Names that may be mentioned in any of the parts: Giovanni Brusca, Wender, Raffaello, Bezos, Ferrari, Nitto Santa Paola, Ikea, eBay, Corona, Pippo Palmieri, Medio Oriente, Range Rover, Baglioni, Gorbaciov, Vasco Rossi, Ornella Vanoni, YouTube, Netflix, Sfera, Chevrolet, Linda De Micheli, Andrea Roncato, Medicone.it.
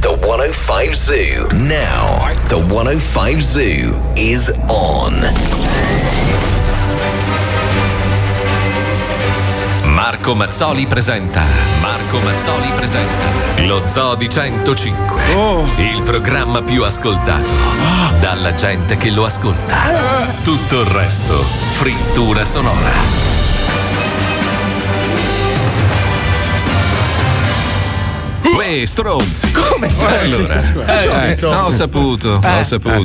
the 105 Zoo. Now, the 105 Zoo is on. Marco Mazzoli presenta lo Zoo di 105. Il programma più ascoltato dalla gente che lo ascolta. Tutto il resto, frittura sonora. Uè, stronzi! Come stronzi? Allora, ho saputo.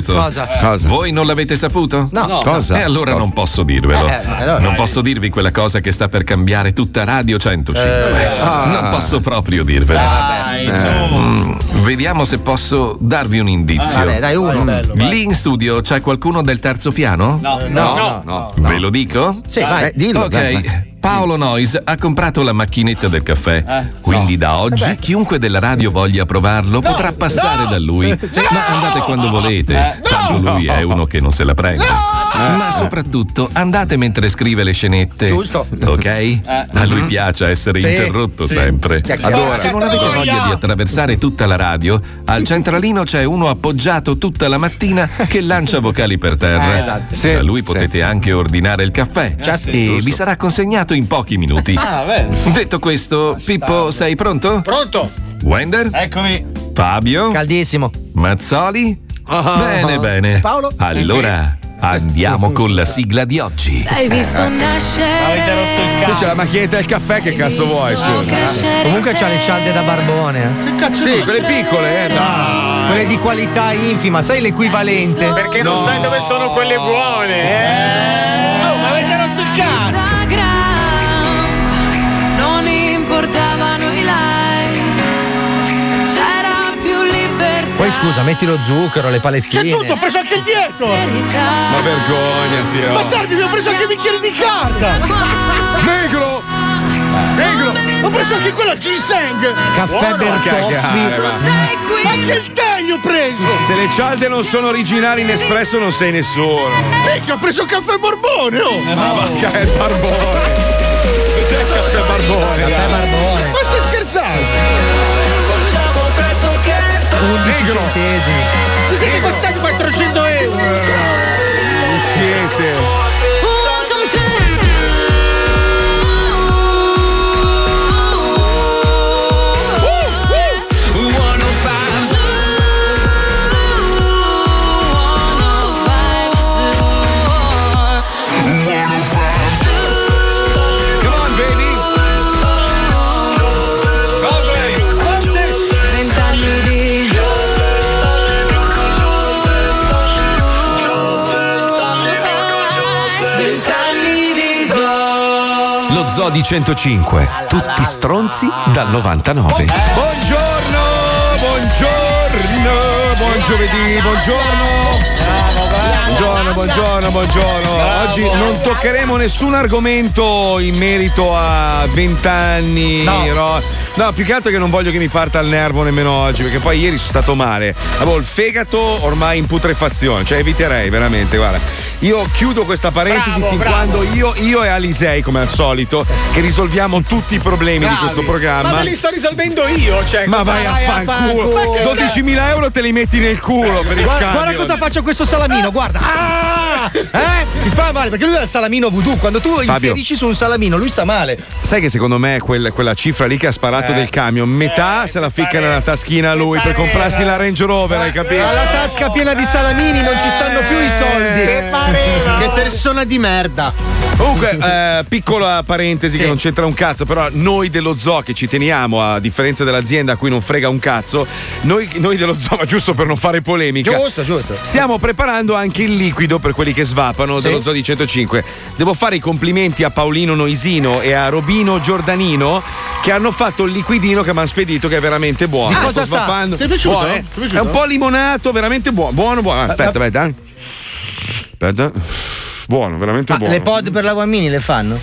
Cosa? Voi non l'avete saputo? No. Cosa? Allora non posso dirvelo. Non posso dirvi quella cosa che sta per cambiare tutta Radio 105. Non posso proprio dirvelo. Vediamo se posso darvi un indizio. Vabbè, dai uno. Bello. Lì in studio c'è qualcuno del terzo piano? No. Ve lo dico? Sì, vai, dillo. Ok. Vai. Paolo Nois ha comprato la macchinetta del caffè, quindi da oggi chiunque della radio voglia provarlo potrà passare da lui, ma andate quando volete, tanto lui è uno che non se la prende. Ma soprattutto andate mentre scrive le scenette, giusto? Ok? A lui piace essere interrotto sempre. Allora, se non avete voglia di attraversare tutta la radio, al centralino c'è uno appoggiato tutta la mattina che lancia vocali per terra. Da lui potete anche ordinare il caffè e vi sarà consegnato in pochi minuti. Detto questo, Pippo, sei pronto? Pronto! Wender? Eccomi! Fabio? Caldissimo! Mazzoli? Bene. Paolo? Allora, andiamo con la sigla di oggi. Hai visto nascere? Avete rotto il cazzo. Qui c'è la macchinetta e il caffè, che cazzo vuoi? Scusa. Comunque c'ha le cialde da barbone. Che cazzo? Sì, quelle piccole, quelle di qualità infima, sai l'equivalente? Perché non sai dove sono quelle buone, Oh, ma avete rotto il cazzo! Non importavano i like, c'era più libertà. Poi scusa, metti lo zucchero, le palettine. C'è tutto, ho preso anche il dietro. Ma vergognati. Ma sardi, mi ho preso anche i bicchieri di carta. Negro. Ho preso anche quello al ginseng. Caffè Bertoffi. Anche il taglio ho preso. Se le cialde non sono originali in espresso non sei nessuno. Pecca, ho preso caffè Borbone. Caffè Borbone. Caffè Barbone. Ma stai scherzando? 11 centesimi. Cos'è che costa 400 €? Uscite. Zoo di 105, tutti stronzi dal 99. Buongiorno, buon giovedì, buongiorno. Oggi non toccheremo nessun argomento in merito a 20 anni. No, più che altro che non voglio che mi parta il nervo nemmeno oggi, perché poi ieri sono stato male. Avevo il fegato ormai in putrefazione, cioè eviterei veramente, guarda. Io chiudo questa parentesi quando io e Alisei, come al solito, che risolviamo tutti i problemi di questo programma. Ma me li sto risolvendo io, cioè. Ma vai a fanculo. 12.000 euro te li metti nel culo per il camion. Guarda cosa faccio a questo salamino, guarda. Mi fa male, perché lui è il salamino voodoo. Quando tu infierisci su un salamino, lui sta male. Sai che secondo me quella cifra lì che ha sparato del camion, metà se la ficca nella taschina lui per comprarsi la Range Rover, hai capito? Ha la tasca piena di salamini, non ci stanno più i soldi. Carina. Che persona di merda. Comunque, piccola parentesi, sì, che non c'entra un cazzo, però noi dello zoo, che ci teniamo, a differenza dell'azienda a cui non frega un cazzo, noi dello zoo, giusto per non fare polemica, giusto, stiamo preparando anche il liquido per quelli che svapano, sì, dello zoo di 105. Devo fare i complimenti a Paolino Noisino e a Robino Giordanino, che hanno fatto il liquidino che mi hanno spedito, che è veramente buono. Cosa sta? Ti è piaciuto? Buono, eh? Ti è piaciuto? È un po' limonato, veramente buono. Aspetta. Buono, veramente buono. Le pod per la One Mini le fanno?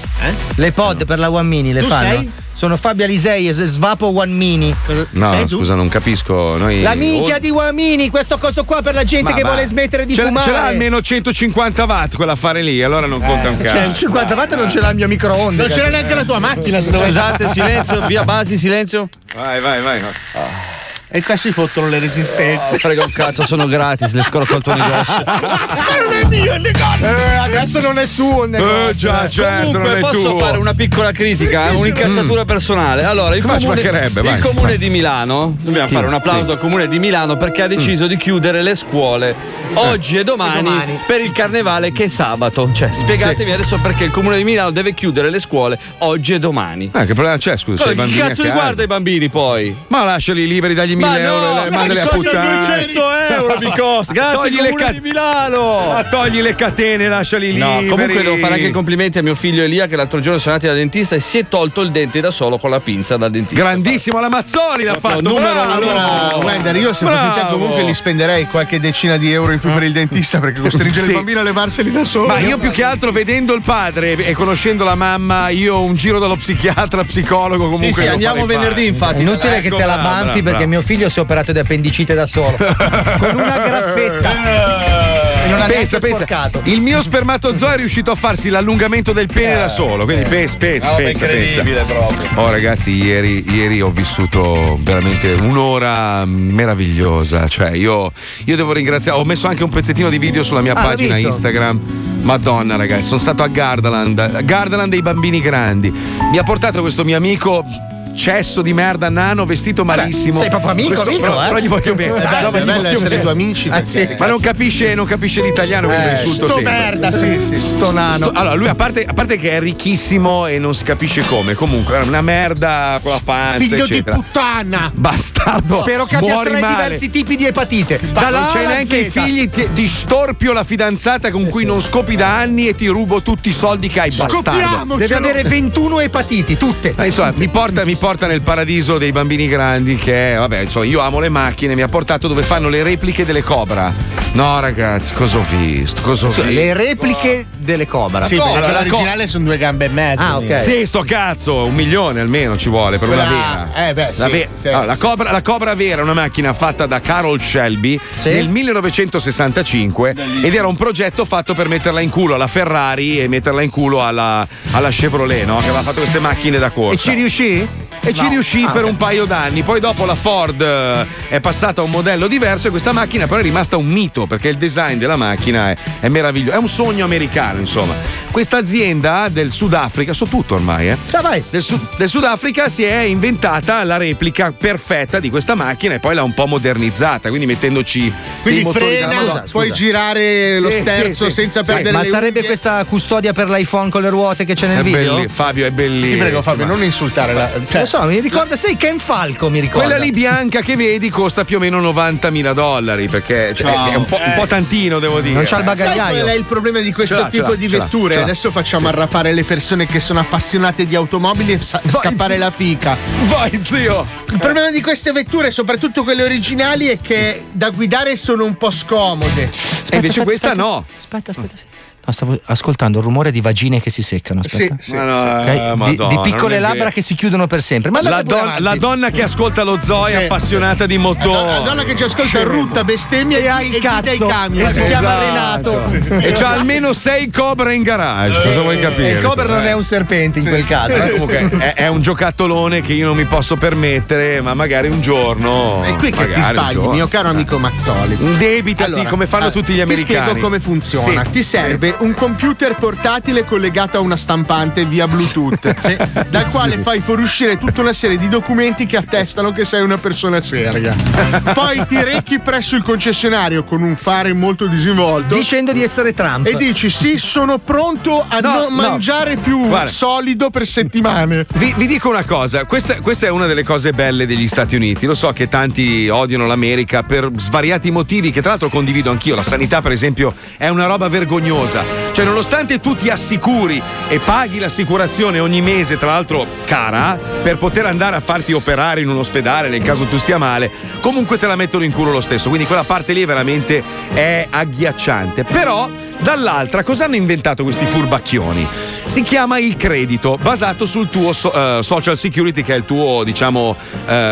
Le pod per la One Mini le tu fanno? Sei? Sono Fabio Alisei e Svapo One Mini. No, scusa, non capisco. Noi... La minchia di One Mini, questo coso qua per la gente che vuole smettere di fumare. Ce l'ha almeno 150 watt quell'affare lì, allora non conta un cazzo. 150 watt non ce l'ha il mio microonde. Non ce l'ha neanche la tua macchina. Scusate, silenzio, via Basi, silenzio. Vai. Oh. E qua si fottono le resistenze. Frega un cazzo, sono gratis, le scorco al tuo negozio. Ma non è mio il negozio! Adesso non è suo il negozio. Già, certo, comunque posso fare una piccola critica, un'incazzatura personale. Allora, il comune di Milano, dobbiamo fare un applauso al comune di Milano, perché ha deciso di chiudere le scuole oggi e domani per il carnevale, che è sabato. Cioè, spiegatemi adesso perché il comune di Milano deve chiudere le scuole oggi e domani. Che problema c'è, scusa? Allora, che cazzo riguarda i bambini poi? Ma lasciali liberi, dagli €1.000, mandali a puttane. 200 euro mi costa. Grazie comune di Milano. Ma togli le catene, lasciali liberi. Comunque devo fare anche complimenti a mio figlio Elia, che l'altro giorno sono andati da dentista e si è tolto il dente da solo con la pinza da dentista. Grandissimo, la Mazzoli l'ha fatto. Allora, Wender, io se fossi in te comunque li spenderei qualche decina di euro in più per il dentista, perché costringere il bambino a levarseli da solo. Ma io più che altro, vedendo il padre e conoscendo la mamma, io un giro dallo psichiatra, psicologo, comunque. Sì, andiamo venerdì, infatti. Inutile che te la banfi, perché mio figlio si è operato di appendicite da solo con una graffetta. Pensa, il mio spermatozoo è riuscito a farsi l'allungamento del pene da solo, quindi pensa. Proprio. Oh ragazzi, ieri ho vissuto veramente un'ora meravigliosa, cioè io devo ringraziare, ho messo anche un pezzettino di video sulla mia pagina Instagram. Madonna ragazzi, sono stato a Gardaland dei bambini grandi. Mi ha portato questo mio amico cesso di merda, nano, vestito malissimo. Sei proprio amico, però gli voglio bene. È bello essere tuoi amici. Ma non capisce l'italiano, quindi insulto sempre. Merda, sto nano. Allora, lui a parte che è ricchissimo e non si capisce come, comunque era una merda con la panza, figlio eccetera. Di puttana. Bastardo. Spero che abbia tre diversi tipi di epatite. Non c'hai neanche i figli, ti storpio la fidanzata con cui non scopi da anni e ti rubo tutti i soldi che hai, bastardo. Devi avere 21 epatiti, tutte. Insomma, mi porta nel paradiso dei bambini grandi, che io amo le macchine, mi ha portato dove fanno le repliche delle Cobra. No ragazzi, cosa ho visto? Le repliche delle Cobra. Sì, perché l'originale sono 2 gambe e mezzo. Ah, ok. Sì, sto cazzo, 1 milione almeno ci vuole per quella vera. La Cobra vera è una macchina fatta da Carroll Shelby nel 1965 ed era un progetto fatto per metterla in culo alla Ferrari e metterla in culo alla Chevrolet, no? Che aveva fatto queste macchine da corsa. E ci riuscì? Ci riuscì per un paio d'anni, poi dopo la Ford è passata a un modello diverso e questa macchina però è rimasta un mito, perché il design della macchina è meraviglioso, è un sogno americano, insomma. Questa azienda del Sudafrica, so tutto ormai, del Sudafrica, si è inventata la replica perfetta di questa macchina e poi l'ha un po' modernizzata, quindi mettendoci i motori da scusa. Puoi girare lo sterzo senza perdere le unghie. Sarebbe questa custodia per l'iPhone con le ruote che c'è nel video? Fabio, è bellissimo. Ti prego Fabio, non insultare la... Lo so, mi ricorda, sei Ken Falco, mi ricorda. Quella lì bianca che vedi costa più o meno $90.000, perché è un po' tantino, devo dire. Non c'ha il bagagliaio. Sai qual è il problema di questo tipo di vetture? Adesso facciamo arrapare le persone che sono appassionate di automobili e scappare la fica. Vai, zio! Il problema di queste vetture, soprattutto quelle originali, è che da guidare sono un po' scomode. E invece questa no. Aspetta. No, stavo ascoltando il rumore di vagine che si seccano. Madonna, di piccole labbra che si chiudono per sempre. Ma la donna che ascolta lo zoo è appassionata di motori. La donna che ci ascolta rutta, bestemmia e ha il cazzo. E si chiama Renato. Sì. E c'ha almeno 6 cobra in garage. Cosa vuoi capire? Il cobra non è un serpente in quel caso. Comunque è un giocattolone che io non mi posso permettere, ma magari un giorno. È qui che ti sbagli, mio caro amico Mazzoli. Debitati, come fanno tutti gli americani. Ti spiego come funziona. Ti serve è un computer portatile collegato a una stampante via Bluetooth, sì, dal quale fai fuoriuscire tutta una serie di documenti che attestano che sei una persona seria. Poi ti recchi presso il concessionario con un fare molto disinvolto, dicendo di essere Trump, e dici: sì, sono pronto a mangiare più solido per settimane. Vi dico una cosa, questa è una delle cose belle degli Stati Uniti. Lo so che tanti odiano l'America per svariati motivi che tra l'altro condivido anch'io. La sanità, per esempio, è una roba vergognosa. Cioè, nonostante tu ti assicuri e paghi l'assicurazione ogni mese, tra l'altro cara, per poter andare a farti operare in un ospedale nel caso tu stia male, comunque te la mettono in culo lo stesso. Quindi quella parte lì veramente è agghiacciante. Però dall'altra, cosa hanno inventato questi furbacchioni? Si chiama il credito, basato sul tuo social security, che è il tuo, diciamo,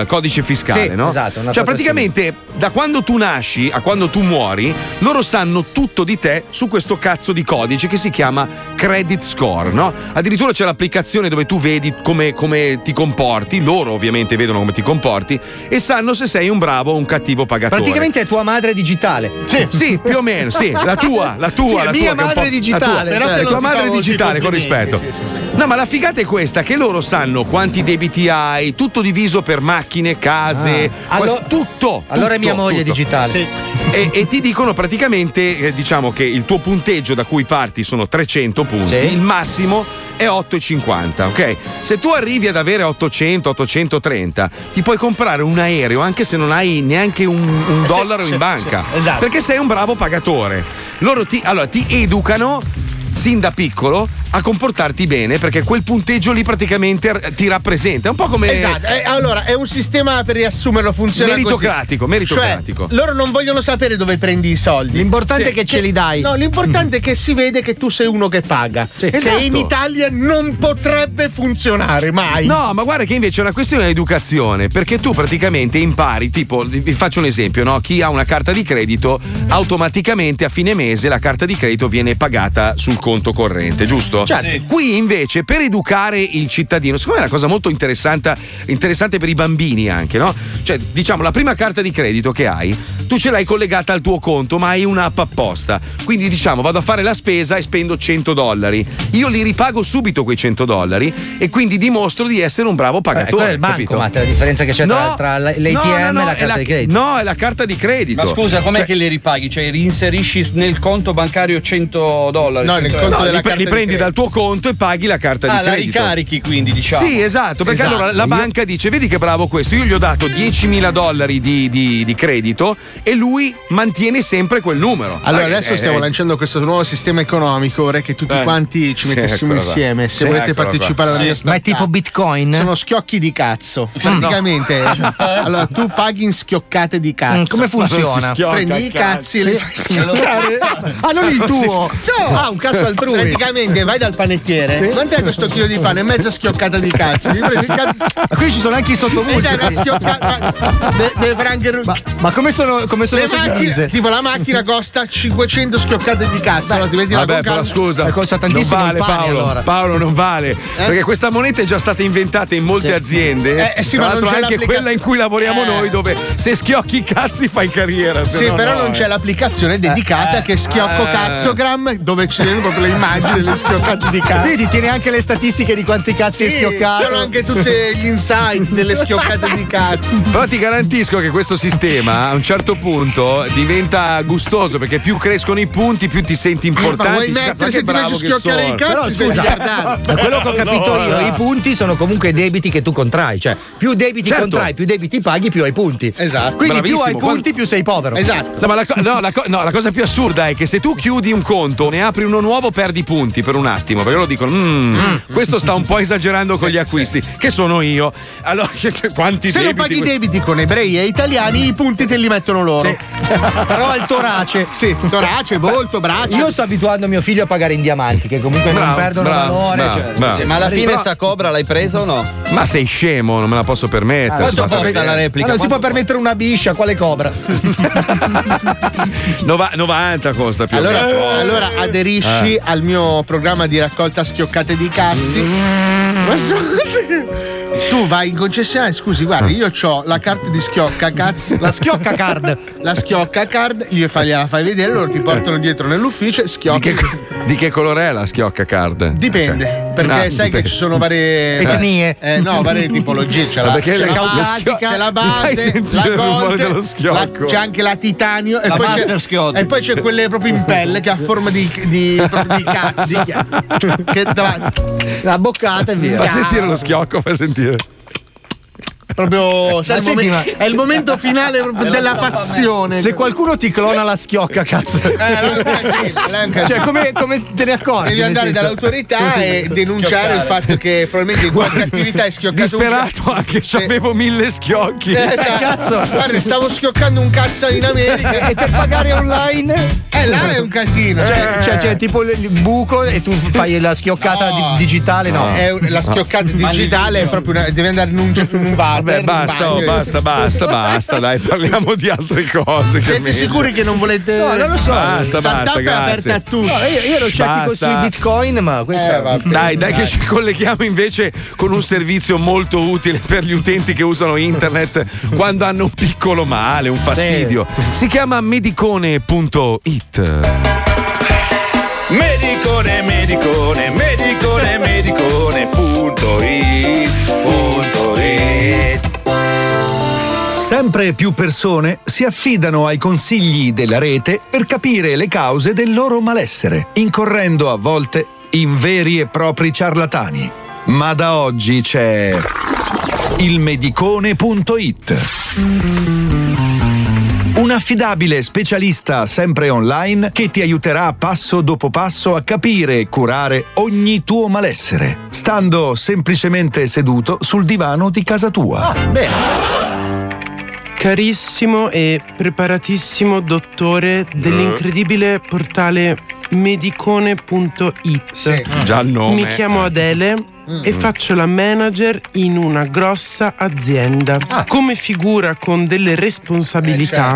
codice fiscale, sì, no? Esatto, cioè praticamente da quando tu nasci a quando tu muori, loro sanno tutto di te su questo cazzo di codice che si chiama credit score, no? Addirittura c'è l'applicazione dove tu vedi come ti comporti, loro ovviamente vedono come ti comporti e sanno se sei un bravo o un cattivo pagatore. Praticamente è tua madre digitale. Sì, sì, più o meno, sì, la tua. Sì, la mia tua madre digitale, però la tua madre digitale, con rispetto. Sì. No, ma la figata è questa, che loro sanno quanti debiti hai, tutto diviso per macchine, case, tutto. Allora è mia moglie digitale. Sì. E ti dicono praticamente, diciamo che il tuo punteggio da cui parti sono 300 punti, sì, il massimo è 8,50, ok? Se tu arrivi ad avere 800, 830, ti puoi comprare un aereo anche se non hai neanche un dollaro in banca. Sì, esatto. Perché sei un bravo pagatore. Loro ti educano sin da piccolo a comportarti bene, perché quel punteggio lì praticamente ti rappresenta. È un po' come. Esatto. Allora, è un sistema, per riassumerlo, funziona meritocratico, così. Meritocratico. Cioè, loro non vogliono sapere dove prendi i soldi. L'importante è che ce li dai. No, l'importante è che si vede che tu sei uno che paga. Sì. Esatto. Che in Italia non potrebbe funzionare mai. No, ma guarda che invece è una questione di educazione, perché tu praticamente impari, tipo, vi faccio un esempio, no? Chi ha una carta di credito, automaticamente a fine mese la carta di credito viene pagata sul conto corrente, giusto? Cioè, sì. Qui invece, per educare il cittadino, secondo me è una cosa molto interessante per i bambini anche, no? Cioè, diciamo, la prima carta di credito che hai, tu ce l'hai collegata al tuo conto, ma hai un'app apposta. Quindi, diciamo, vado a fare la spesa e spendo $100. Io li ripago subito quei $100 e quindi dimostro di essere un bravo pagatore. È il banco, ma la differenza che c'è tra l'ATM e la carta di credito. No, è la carta di credito. Ma scusa, com'è che le ripaghi? Cioè, reinserisci nel conto bancario $100? No, nel conto della carta di credito. Dal tuo conto e paghi la carta di credito. La ricarichi, quindi, diciamo. Sì, esatto, perché allora la banca dice: vedi che bravo questo, io gli ho dato $10.000 di credito e lui mantiene sempre quel numero. Allora adesso stiamo lanciando questo nuovo sistema economico, vorrei che tutti quanti ci mettessimo insieme. Se volete partecipare alla mia startup, ma è tipo Bitcoin? Sono schiocchi di cazzo. Praticamente. Allora tu paghi in schioccate di cazzo. Come funziona? Prendi i cazzi e li fai schioccare. Ah, non il tuo. Un cazzo altrui. Praticamente vai dal panettiere, sì? Quanto è questo chilo di pane? Mezza schioccata di cazzi. Qui ci sono anche i sottomuti. Ma come sono le macchine? Tipo la macchina costa 500 schioccate di cazzo. Beh, allora ti metti la bocca. Scusa, costa tantissimo. Non vale, pane, Paolo. Allora. Paolo, non vale. Perché questa moneta è già stata inventata in molte aziende. Sì, tra l'altro, ma non c'è anche quella in cui lavoriamo noi, dove se schiocchi i cazzi fai carriera. Sì, però non c'è l'applicazione dedicata che schiocco cazzogram, dove c'è proprio le immagini delle schioccate di cazzo. Quindi tiene anche le statistiche di quanti cazzi hai schioccato. C'erano anche tutti gli insight delle schioccate di cazzo. Però ti garantisco che questo sistema a un certo punto diventa gustoso, perché più crescono i punti più ti senti importante. Ma se ti faccio schioccare i cazzi, ma quello che ho capito io, i punti sono comunque debiti che tu contrai, cioè più debiti contrai, più debiti paghi, più hai punti. Esatto. Quindi bravissimo, più hai punti più sei povero. Esatto. No, ma la cosa più assurda è che se tu chiudi un conto, ne apri uno nuovo, perdi punti per un attimo, perché loro dicono questo sta un po' esagerando con gli acquisti, che sono io. Allora, quanti se debiti? Se non paghi i debiti con ebrei e italiani, i punti te li mettono loro. Sì. Però al torace, torace, volto, braccio. Io sto abituando mio figlio a pagare in diamanti, che comunque non perdono valore. Cioè, ma alla fine sta Cobra l'hai presa o no? Ma sei scemo, non me la posso permettere. Quanto costa la replica? Ma non si può permettere una biscia, quale Cobra? 90 costa più. Allora aderisci al mio programma di raccolta schioccate di cazzi. tu vai in concessionaria, scusi, guardi, io c'ho la carta di schiocca, cazzo. La schiocca card. La schiocca card, gliela fai vedere, loro ti portano dietro nell'ufficio, schiocca. Di che colore è la schiocca card? Dipende. Cioè. Perché sai che ci sono varie etnie, no, varie tipologie. C'è la caucasica, c'è la base, la gold, c'è anche la titanio, e poi c'è quelle proprio in pelle che ha forma di cazzi che la boccata e via. Fa sentire lo schiocco, fa sentire proprio, sai, è il momento finale della passione. Se qualcuno ti clona la schiocca, cazzo, sì, cioè come te ne accorgi? Devi andare dall'autorità e denunciare il fatto che probabilmente in qualche attività è schioccato. Disperato anche, avevo 1000 schiocchi, cazzo, guarda, stavo schioccando un cazzo in America e per pagare online là è un casino, cioè tipo il buco e tu fai la schioccata digitale. La schioccata digitale è proprio devi andare in un bar. Vabbè, basta, dai, parliamo di altre cose. Siete sicuri che non volete? No, non lo so. Basta, è aperta a tutti. No, io ero scettico sui Bitcoin, ma questo dai che ci colleghiamo invece con un servizio molto utile per gli utenti che usano internet quando hanno un piccolo male, un fastidio. Si chiama Medicone.it. Medicone.it. Sempre più persone si affidano ai consigli della rete per capire le cause del loro malessere, incorrendo a volte in veri e propri ciarlatani. Ma da oggi c'è il Medicone.it. Un affidabile specialista sempre online che ti aiuterà passo dopo passo a capire e curare ogni tuo malessere, stando semplicemente seduto sul divano di casa tua. Bene. Carissimo e preparatissimo dottore dell'incredibile portale Medicone.it. Sì, già il nome. Mi chiamo Adele e faccio la manager in una grossa azienda. Come figura con delle responsabilità,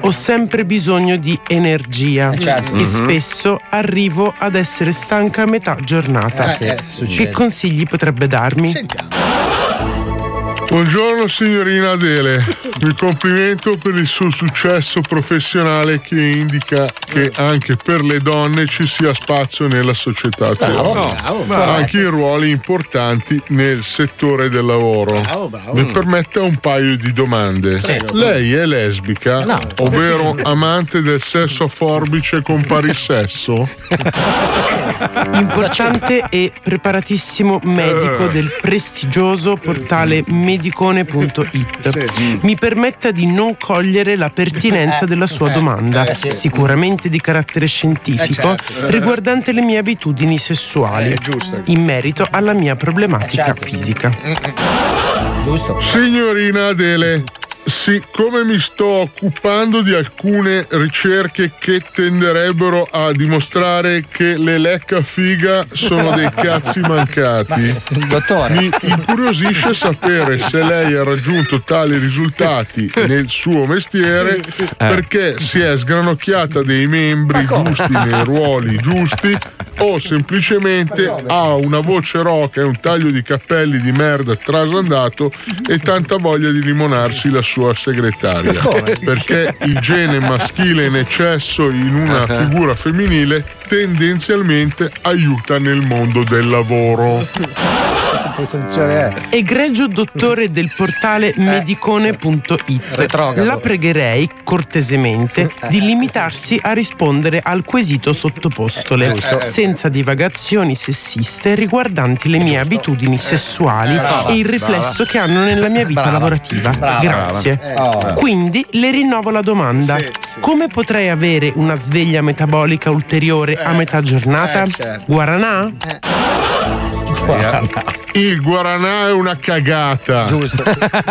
ho sempre bisogno di energia, e spesso arrivo ad essere stanca a metà giornata. Che consigli potrebbe darmi? Sentiamo. Buongiorno signorina Adele, mi complimento per il suo successo professionale che indica che anche per le donne ci sia spazio nella società attuale, anche in ruoli importanti nel settore del lavoro. Mi permetta un paio di domande. Lei è lesbica, ovvero amante del sesso a forbice con parisesso? Importante e preparatissimo medico del prestigioso portale Medicone.it, mi permetta di non cogliere la pertinenza della sua domanda, sicuramente di carattere scientifico, riguardante le mie abitudini sessuali, in merito alla mia problematica fisica. Signorina Adele, siccome mi sto occupando di alcune ricerche che tenderebbero a dimostrare che le leccafiga sono dei cazzi mancati, mi incuriosisce sapere se lei ha raggiunto tali risultati nel suo mestiere perché si è sgranocchiata dei membri giusti nei ruoli giusti, o semplicemente ha una voce roca e un taglio di capelli di merda trasandato e tanta voglia di limonarsi la sua segretaria. Perché il gene maschile in eccesso in una figura femminile tendenzialmente aiuta nel mondo del lavoro. Egregio dottore del portale Medicone.it, la pregherei cortesemente di limitarsi a rispondere al quesito sottopostole, senza divagazioni sessiste riguardanti le mie abitudini sessuali e il riflesso che hanno nella mia vita lavorativa. Grazie. Quindi le rinnovo la domanda. Come potrei avere una sveglia metabolica ulteriore a metà giornata? Guaranà? Il guaranà è una cagata. Giusto.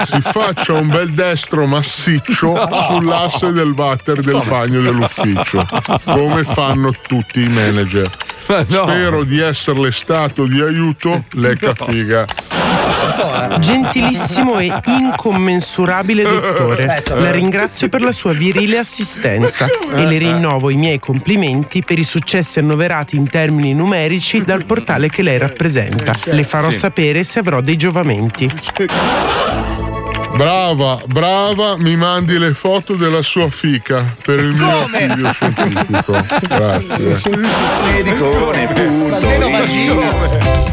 Si faccia un bel destro massiccio sull'asse del water del bagno dell'ufficio, come fanno tutti i manager. Spero di esserle stato di aiuto, leccafiga. gentilissimo e incommensurabile dottore, la ringrazio per la sua virile assistenza e le rinnovo i miei complimenti per i successi annoverati in termini numerici dal portale che lei rappresenta. Le farò sapere se avrò dei giovamenti. Brava, brava, mi mandi le foto della sua fica per il mio figlio scientifico. Grazie. Medicone, punto.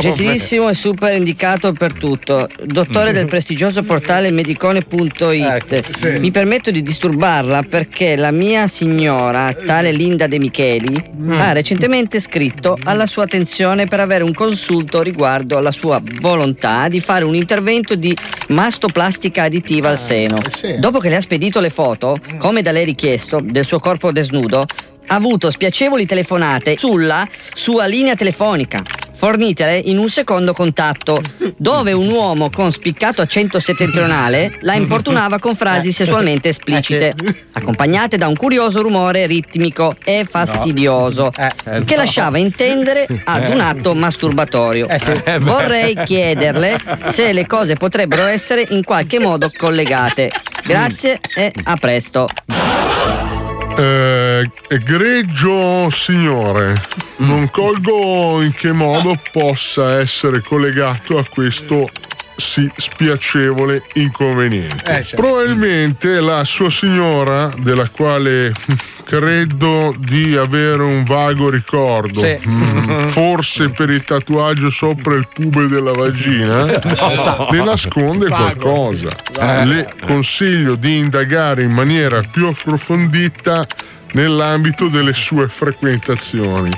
Gentilissimo e super indicato per tutto. Dottore del prestigioso portale Medicone.it. Sì. Mi permetto di disturbarla perché la mia signora, tale Linda De Micheli, ha recentemente scritto alla sua attenzione per avere un consulto riguardo alla sua volontà di fare un intervento di mastoplastica additiva al seno. Sì. Dopo che le ha spedito le foto, come da lei richiesto, del suo corpo desnudo, ha avuto spiacevoli telefonate sulla sua linea telefonica, fornitele in un secondo contatto, dove un uomo con spiccato accento settentrionale la importunava con frasi sessualmente esplicite, accompagnate da un curioso rumore ritmico e fastidioso, che lasciava intendere ad un atto masturbatorio. Vorrei chiederle se le cose potrebbero essere in qualche modo collegate. Grazie e a presto. Egregio signore, non colgo in che modo possa essere collegato a questo spiacevole inconveniente. Probabilmente la sua signora, della quale credo di avere un vago ricordo, forse per il tatuaggio sopra il pube della vagina, le nasconde qualcosa. Le consiglio di indagare in maniera più approfondita nell'ambito delle sue frequentazioni.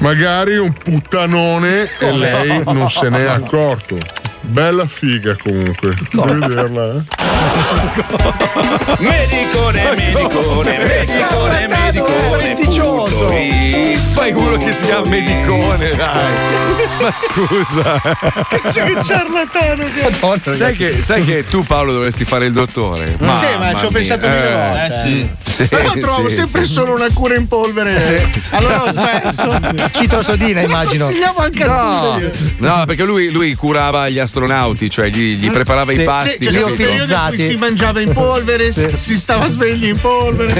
Magari un puttanone e lei non se n'è accorto. Bella figa comunque, vuoi vederla? Medicone, prestigioso. Fai uno che si chiama Medicone, dai. Ma scusa, che ciarlatano che... Madonna, sai che tu, Paolo, dovresti fare il dottore. Ma ci ho pensato mille volte. Però trovo sempre solo una cura in polvere. Allora ho smesso. Citrosodina, immagino. Consigliamo anche no, perché lui curava gli astronauti, cioè gli preparava i pasti. C'era un periodo in cui si mangiava in polvere, si stava svegli in polvere.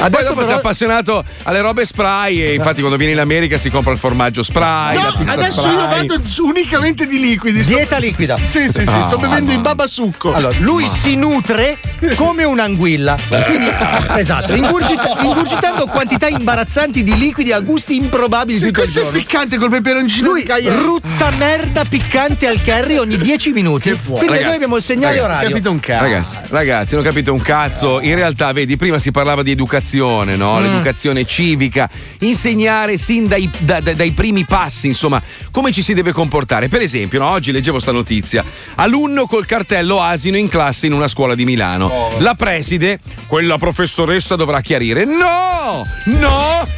Adesso dopo si è appassionato alle robe spray e infatti quando vieni in America si compra il formaggio spray. No, la pizza adesso spray. Io vado unicamente di liquidi. Dieta liquida. Sì, sto bevendo il babasucco. Allora, lui si nutre come un'anguilla. Quindi, esatto, ingurgitando quantità imbarazzanti di liquidi a gusti improbabili. Questo è piccante col peperoncino. Lui rutta merda piccante al curry ogni 10 minuti. Quindi noi abbiamo il segnale orario. Capito un cazzo. Ragazzi, non ho capito un cazzo. In realtà, vedi, prima si parlava di educazione, no? L'educazione civica, insegnare sin dai primi passi, insomma, come ci si deve comportare. Per esempio, no? Oggi leggevo sta notizia: alunno col cartello asino in classe in una scuola di Milano. La preside, quella professoressa, dovrà chiarire: no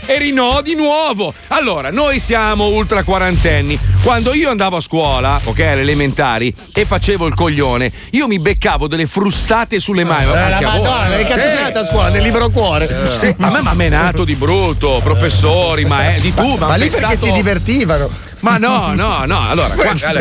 e rinò di nuovo. Allora, noi siamo ultra quarantenni. Quando io andavo a scuola, alle elementari, e facevo il coglione, io mi beccavo delle frustate sulle mani. Madonna, che cazzo sei andata a scuola? Del libero cuore. Sì, a me mi ha menato di brutto, professori, di tu. Ma lì perché si divertivano. Ma no, allora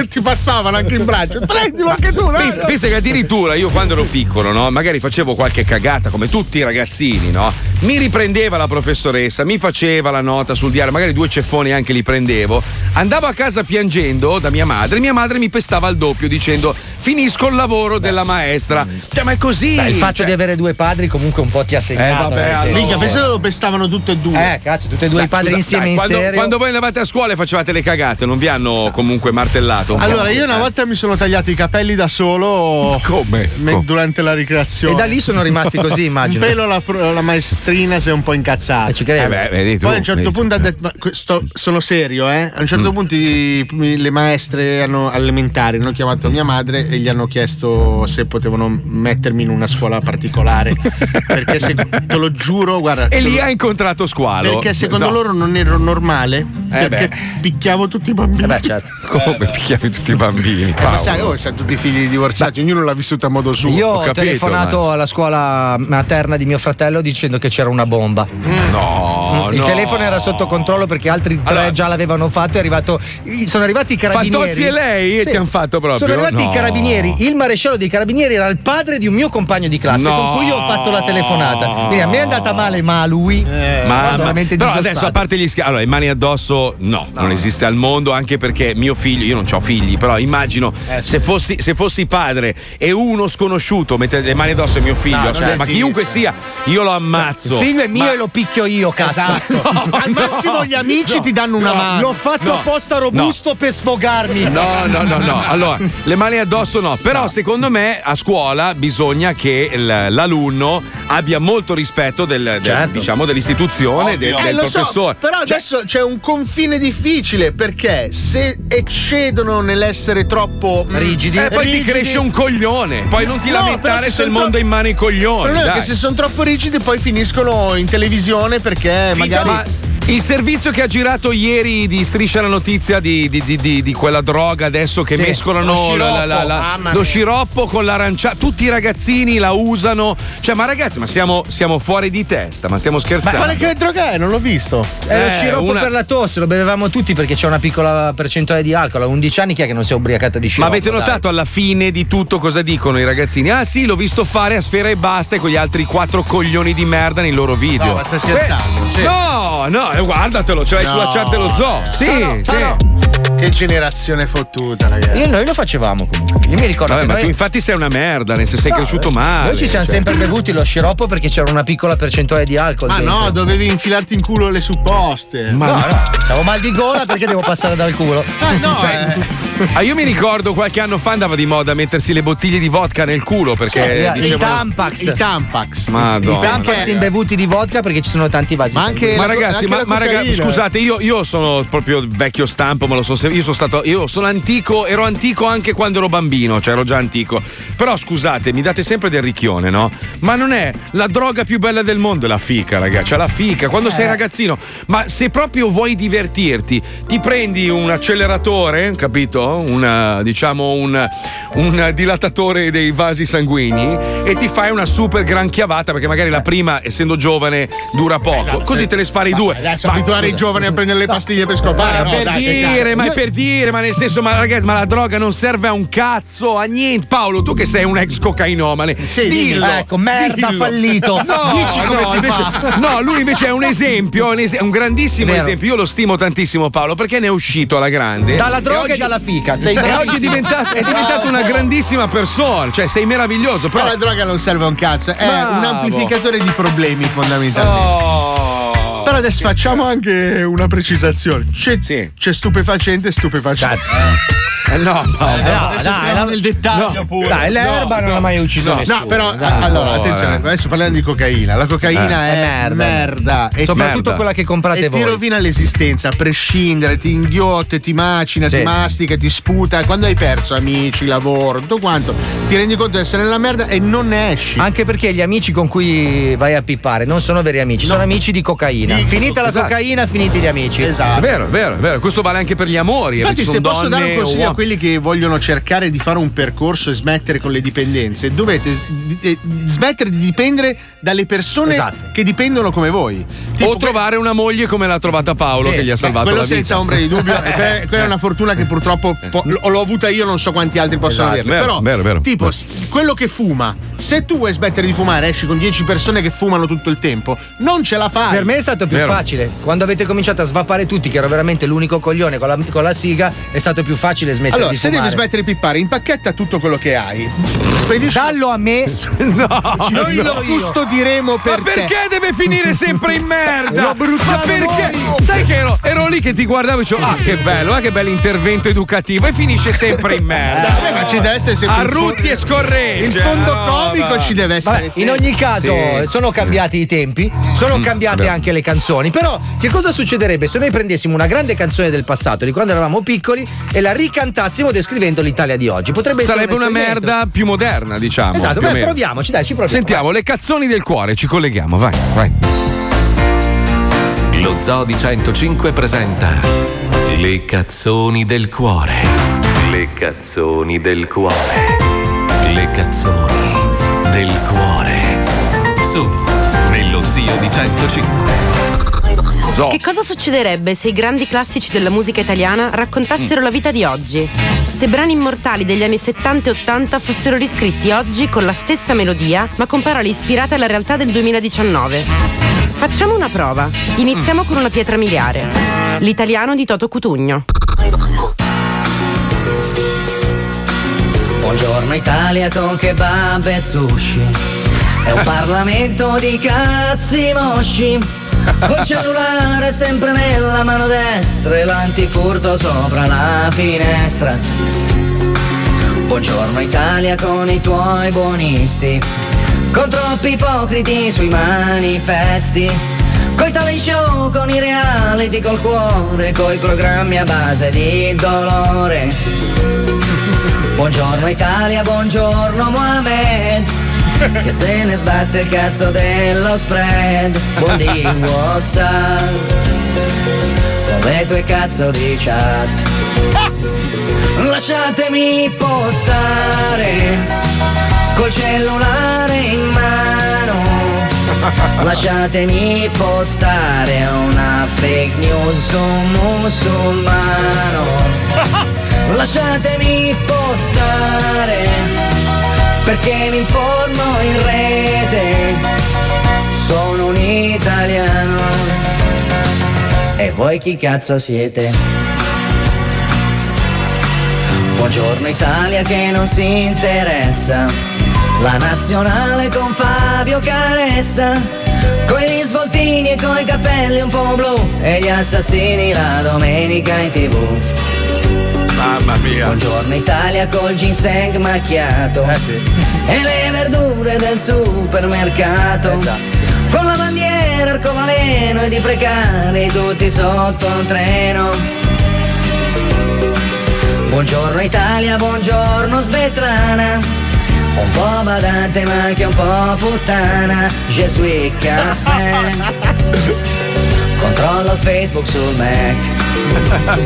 ti passavano anche in braccio, prendilo anche tu. Pensa che addirittura io quando ero piccolo, no? Magari facevo qualche cagata come tutti i ragazzini, no? Mi riprendeva la professoressa, mi faceva la nota sul diario, magari 2 ceffoni anche li prendevo, andavo a casa piangendo da mia madre mi pestava al doppio dicendo finisco il lavoro della maestra. Cioè, ma è così. Il fatto di avere 2 padri comunque un po' ti ha segnato. Minchia, pensavo lo pestavano tutte e 2. Cazzo, tutte e 2 i padri insieme in stereo. Quando voi andavate a scuola e facevate le cagate, non vi hanno comunque martellato? Allora, io una volta mi sono tagliato i capelli da solo. Come? Durante la ricreazione. E da lì sono rimasti così, immagino. Un pelo la maestrina si è un po' incazzata. Ci credo. Poi a un certo punto ha detto: ma questo, sono serio, eh? A un certo punto le maestre elementari hanno chiamato mia madre e gli hanno chiesto se potevano mettermi in una scuola particolare perché te lo giuro, guarda, e lì ha incontrato Squalo perché secondo loro non ero normale, perché picchiavo tutti i bambini. Certo. Come picchiavi tutti i bambini? Ma sai, siamo tutti figli divorziati, ognuno l'ha vissuta a modo suo. Io ho telefonato alla scuola materna di mio fratello dicendo che c'era una bomba. Il telefono era sotto controllo perché altri tre già l'avevano fatto. È arrivato, sono arrivati i carabinieri. Fantozzi e lei e ti hanno fatto proprio. Sono arrivati i carabinieri. Il maresciallo dei carabinieri era il padre di un mio compagno di classe con cui io ho fatto la telefonata. Quindi a me è andata male, ma a lui veramente disastroso. Però adesso, a parte gli allora, le mani addosso non esiste al mondo, anche perché mio figlio, io non ho figli, però immagino se fossi padre e uno sconosciuto mette le mani addosso a mio figlio, ma chiunque sia, io lo ammazzo. Il figlio è mio e lo picchio io, cazzo. Al massimo gli amici ti danno una mano. L'ho fatto apposta robusto per sfogarmi. No. Allora, le mani addosso no. Però secondo me a scuola bisogna che l'alunno abbia molto rispetto diciamo, dell'istituzione, del professore. So, però adesso c'è un confine difficile, perché se eccedono nell'essere troppo rigidi, poi ti cresce un coglione. Poi non ti lamentare se il mondo è in mano ai coglioni. Dai. Che se sono troppo rigidi poi finiscono in televisione perché magari. Il servizio che ha girato ieri di Striscia la Notizia di quella droga adesso che mescolano lo sciroppo, lo sciroppo con l'aranciata, tutti i ragazzini la usano, cioè, ma ragazzi, ma siamo fuori di testa, ma stiamo scherzando. Ma che droga è? Non l'ho visto. È lo sciroppo per la tosse, lo bevevamo tutti perché c'è una piccola percentuale di alcol. A 11 anni chi è che non si è ubriacata di sciroppo? Ma avete notato alla fine di tutto cosa dicono i ragazzini? Ah sì, l'ho visto fare a Sfera e Basta e con gli altri 4 coglioni di merda nei loro video. No, ma stai scherzando? Sì. No, guardatelo, ce l'hai sulla chat dello zoo. Che generazione fottuta, ragazzi. Noi lo facevamo comunque. Io mi ricordo che tu infatti sei una merda, nel senso sei cresciuto male. Noi ci siamo sempre bevuti lo sciroppo perché c'era una piccola percentuale di alcol. Dovevi infilarti in culo le supposte. Avevo mal di gola perché devo passare dal culo. Io mi ricordo qualche anno fa andava di moda mettersi le bottiglie di vodka nel culo perché dicevano i Tampax. Madonna, i Tampax imbevuti di vodka perché ci sono tanti vasi. Ma ragazzi, scusate, io sono proprio vecchio stampo, ma lo so. Io sono antico, ero antico anche quando ero bambino, cioè ero già antico. Però scusate, mi date sempre del ricchione, no? Ma non è la droga più bella del mondo, è la fica, ragazzi. Cioè, la fica, quando sei ragazzino. Ma se proprio vuoi divertirti, ti prendi un acceleratore, capito? Un dilatatore dei vasi sanguigni e ti fai una super gran chiavata, perché magari la prima, essendo giovane, dura poco. Così te ne spari due. Adesso abituare i giovani a prendere le pastiglie per scopare. Ma ragazzi, ma la droga non serve a un cazzo, a niente. Paolo, tu che sei un ex cocainomane, dillo. Ecco, merda, fallito. Lui invece è un esempio, un grandissimo esempio. Io lo stimo tantissimo, Paolo, perché ne è uscito alla grande. Dalla droga e dalla fica. E oggi è diventato una grandissima persona, cioè sei meraviglioso. Però la droga non serve a un cazzo, è un amplificatore di problemi fondamentalmente. Però adesso facciamo anche una precisazione. C'è stupefacente e stupefacente. No, nel dettaglio pure. Dai, l'erba non ha mai ucciso nessuno. Allora, attenzione, adesso parliamo di cocaina. La cocaina è merda. E soprattutto quella che comprate voi. Ti rovina l'esistenza, a prescindere, ti inghiotte, ti macina, ti mastica, ti sputa. Quando hai perso amici, lavoro, tutto quanto, ti rendi conto di essere nella merda e non ne esci. Anche perché gli amici con cui vai a pippare non sono veri amici, sono amici di cocaina. Finita la cocaina, finiti gli amici. Esatto. È vero. Questo vale anche per gli amori. Infatti, se posso dare un consiglio a quelli che vogliono cercare di fare un percorso e smettere con le dipendenze, dovete smettere di dipendere dalle persone che dipendono come voi. Tipo, o trovare una moglie come l'ha trovata Paolo, che gli ha salvato la vita. Quello senza ombra di dubbio. Quella è una fortuna che purtroppo l'ho avuta io, non so quanti altri possono averla. Però, tipo, quello che fuma, se tu vuoi smettere di fumare, esci con 10 persone che fumano tutto il tempo, non ce la fai. Per me è stato più facile. Quando avete cominciato a svapare tutti, che ero veramente l'unico coglione con la siga, è stato più facile smettere. Allora, se devi smettere di pippare, impacchetta tutto quello che hai. Dallo a me. Noi lo custodiremo per te. Ma perché deve finire sempre in merda? Lo bruciamo. Ma perché? Sai che ero lì che ti guardavo e dicevo, che bello intervento educativo, e finisce sempre in merda. Ma ci deve essere sempre a rutti e scorreggia. Il fondo pubblico ci deve essere. Vabbè, in ogni caso sono cambiati i tempi, sono cambiate anche le canzoni. Però che cosa succederebbe se noi prendessimo una grande canzone del passato, di quando eravamo piccoli, e la ricantassimo descrivendo l'Italia di oggi? Potrebbe sarebbe essere una merda più moderna, diciamo. Esatto, beh, proviamoci, dai, ci proviamo. Sentiamo le canzoni del cuore, ci colleghiamo, vai. Lo Zoo di 105 presenta le cazzoni del cuore. Le cazzoni del cuore. Le cazzoni del cuore. Sono nello Zio di 105. So. Che cosa succederebbe se i grandi classici della musica italiana raccontassero la vita di oggi? Se brani immortali degli anni 70 e 80 fossero riscritti oggi con la stessa melodia, ma con parole ispirate alla realtà del 2019? Facciamo una prova. Iniziamo con una pietra miliare. L'italiano di Toto Cutugno. Buongiorno Italia con kebab e sushi. È un parlamento di cazzi mosci. Col cellulare sempre nella mano destra e l'antifurto sopra la finestra. Buongiorno Italia con i tuoi buonisti, con troppi ipocriti sui manifesti, coi talent show, con i reality, col cuore, coi programmi a base di dolore. Buongiorno Italia, buongiorno Mohamed, che se ne sbatte il cazzo dello spread. Buon di WhatsApp con le tue cazzo di chat. Lasciatemi postare col cellulare in mano. Lasciatemi postare una fake news un musulmano. Lasciatemi postare perché mi informo in rete, sono un italiano. E voi chi cazzo siete? Buongiorno Italia che non si interessa, la nazionale con Fabio Caressa, coi risvoltini e coi capelli un po' blu e gli assassini la domenica in TV. Mamma mia. Buongiorno Italia col ginseng macchiato e le verdure del supermercato, con la bandiera arcobaleno e di precari tutti sotto un treno. Buongiorno Italia, buongiorno Svetlana, un po' badante ma anche un po' puttana. Gesù caffè. Controllo Facebook sul Mac.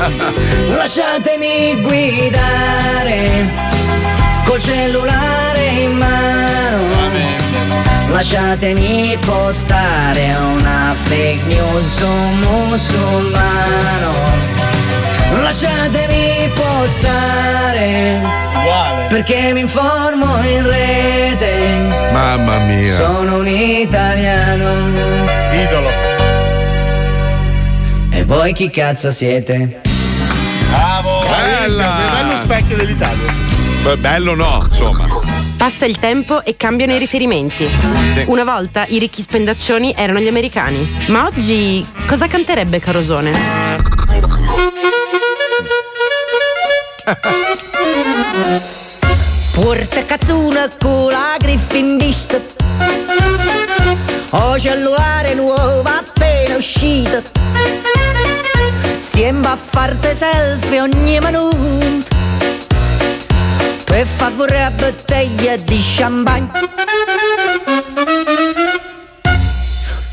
Lasciatemi guidare col cellulare in mano. Lasciatemi postare una fake news un musulmano. Lasciatemi postare perché mi informo in rete. Mamma mia. Sono un italiano. Idolo. E voi chi cazzo siete? Bravo! Bello specchio dell'Italia. Beh, bello no, insomma. Passa il tempo e cambiano i riferimenti. Sì. Una volta i ricchi spendaccioni erano gli americani. Ma oggi cosa canterebbe Carosone? Porta cazzuna con la Griffin Beast. Ho cellulare nuovo appena uscito. Sembra farte selfie ogni minuto. Per favore a bottiglia di champagne.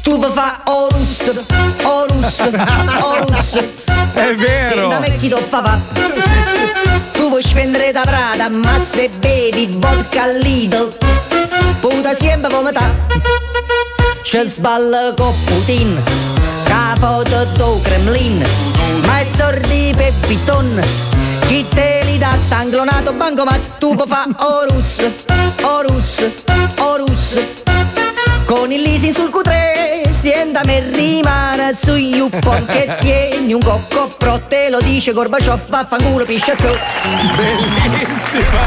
Tu puoi fare o russo, o russo, o russo. È vero. Se da vecchi tu fa. Tu vuoi spendere da Prada, ma se bevi vodka Lido puta sempre vomità. C'è il sballo con Putin, capo tutto Kremlin, ma i sordi per Piton, chi te li dà tanglonato banco, ma tu puoi fa o russo, o russo, o russo. Con il leasing sul Q3, sienta me rimane su Yupon che tieni un cocco pro, te lo dice Gorbaciov, vaffanculo pisciazzo. Bellissima!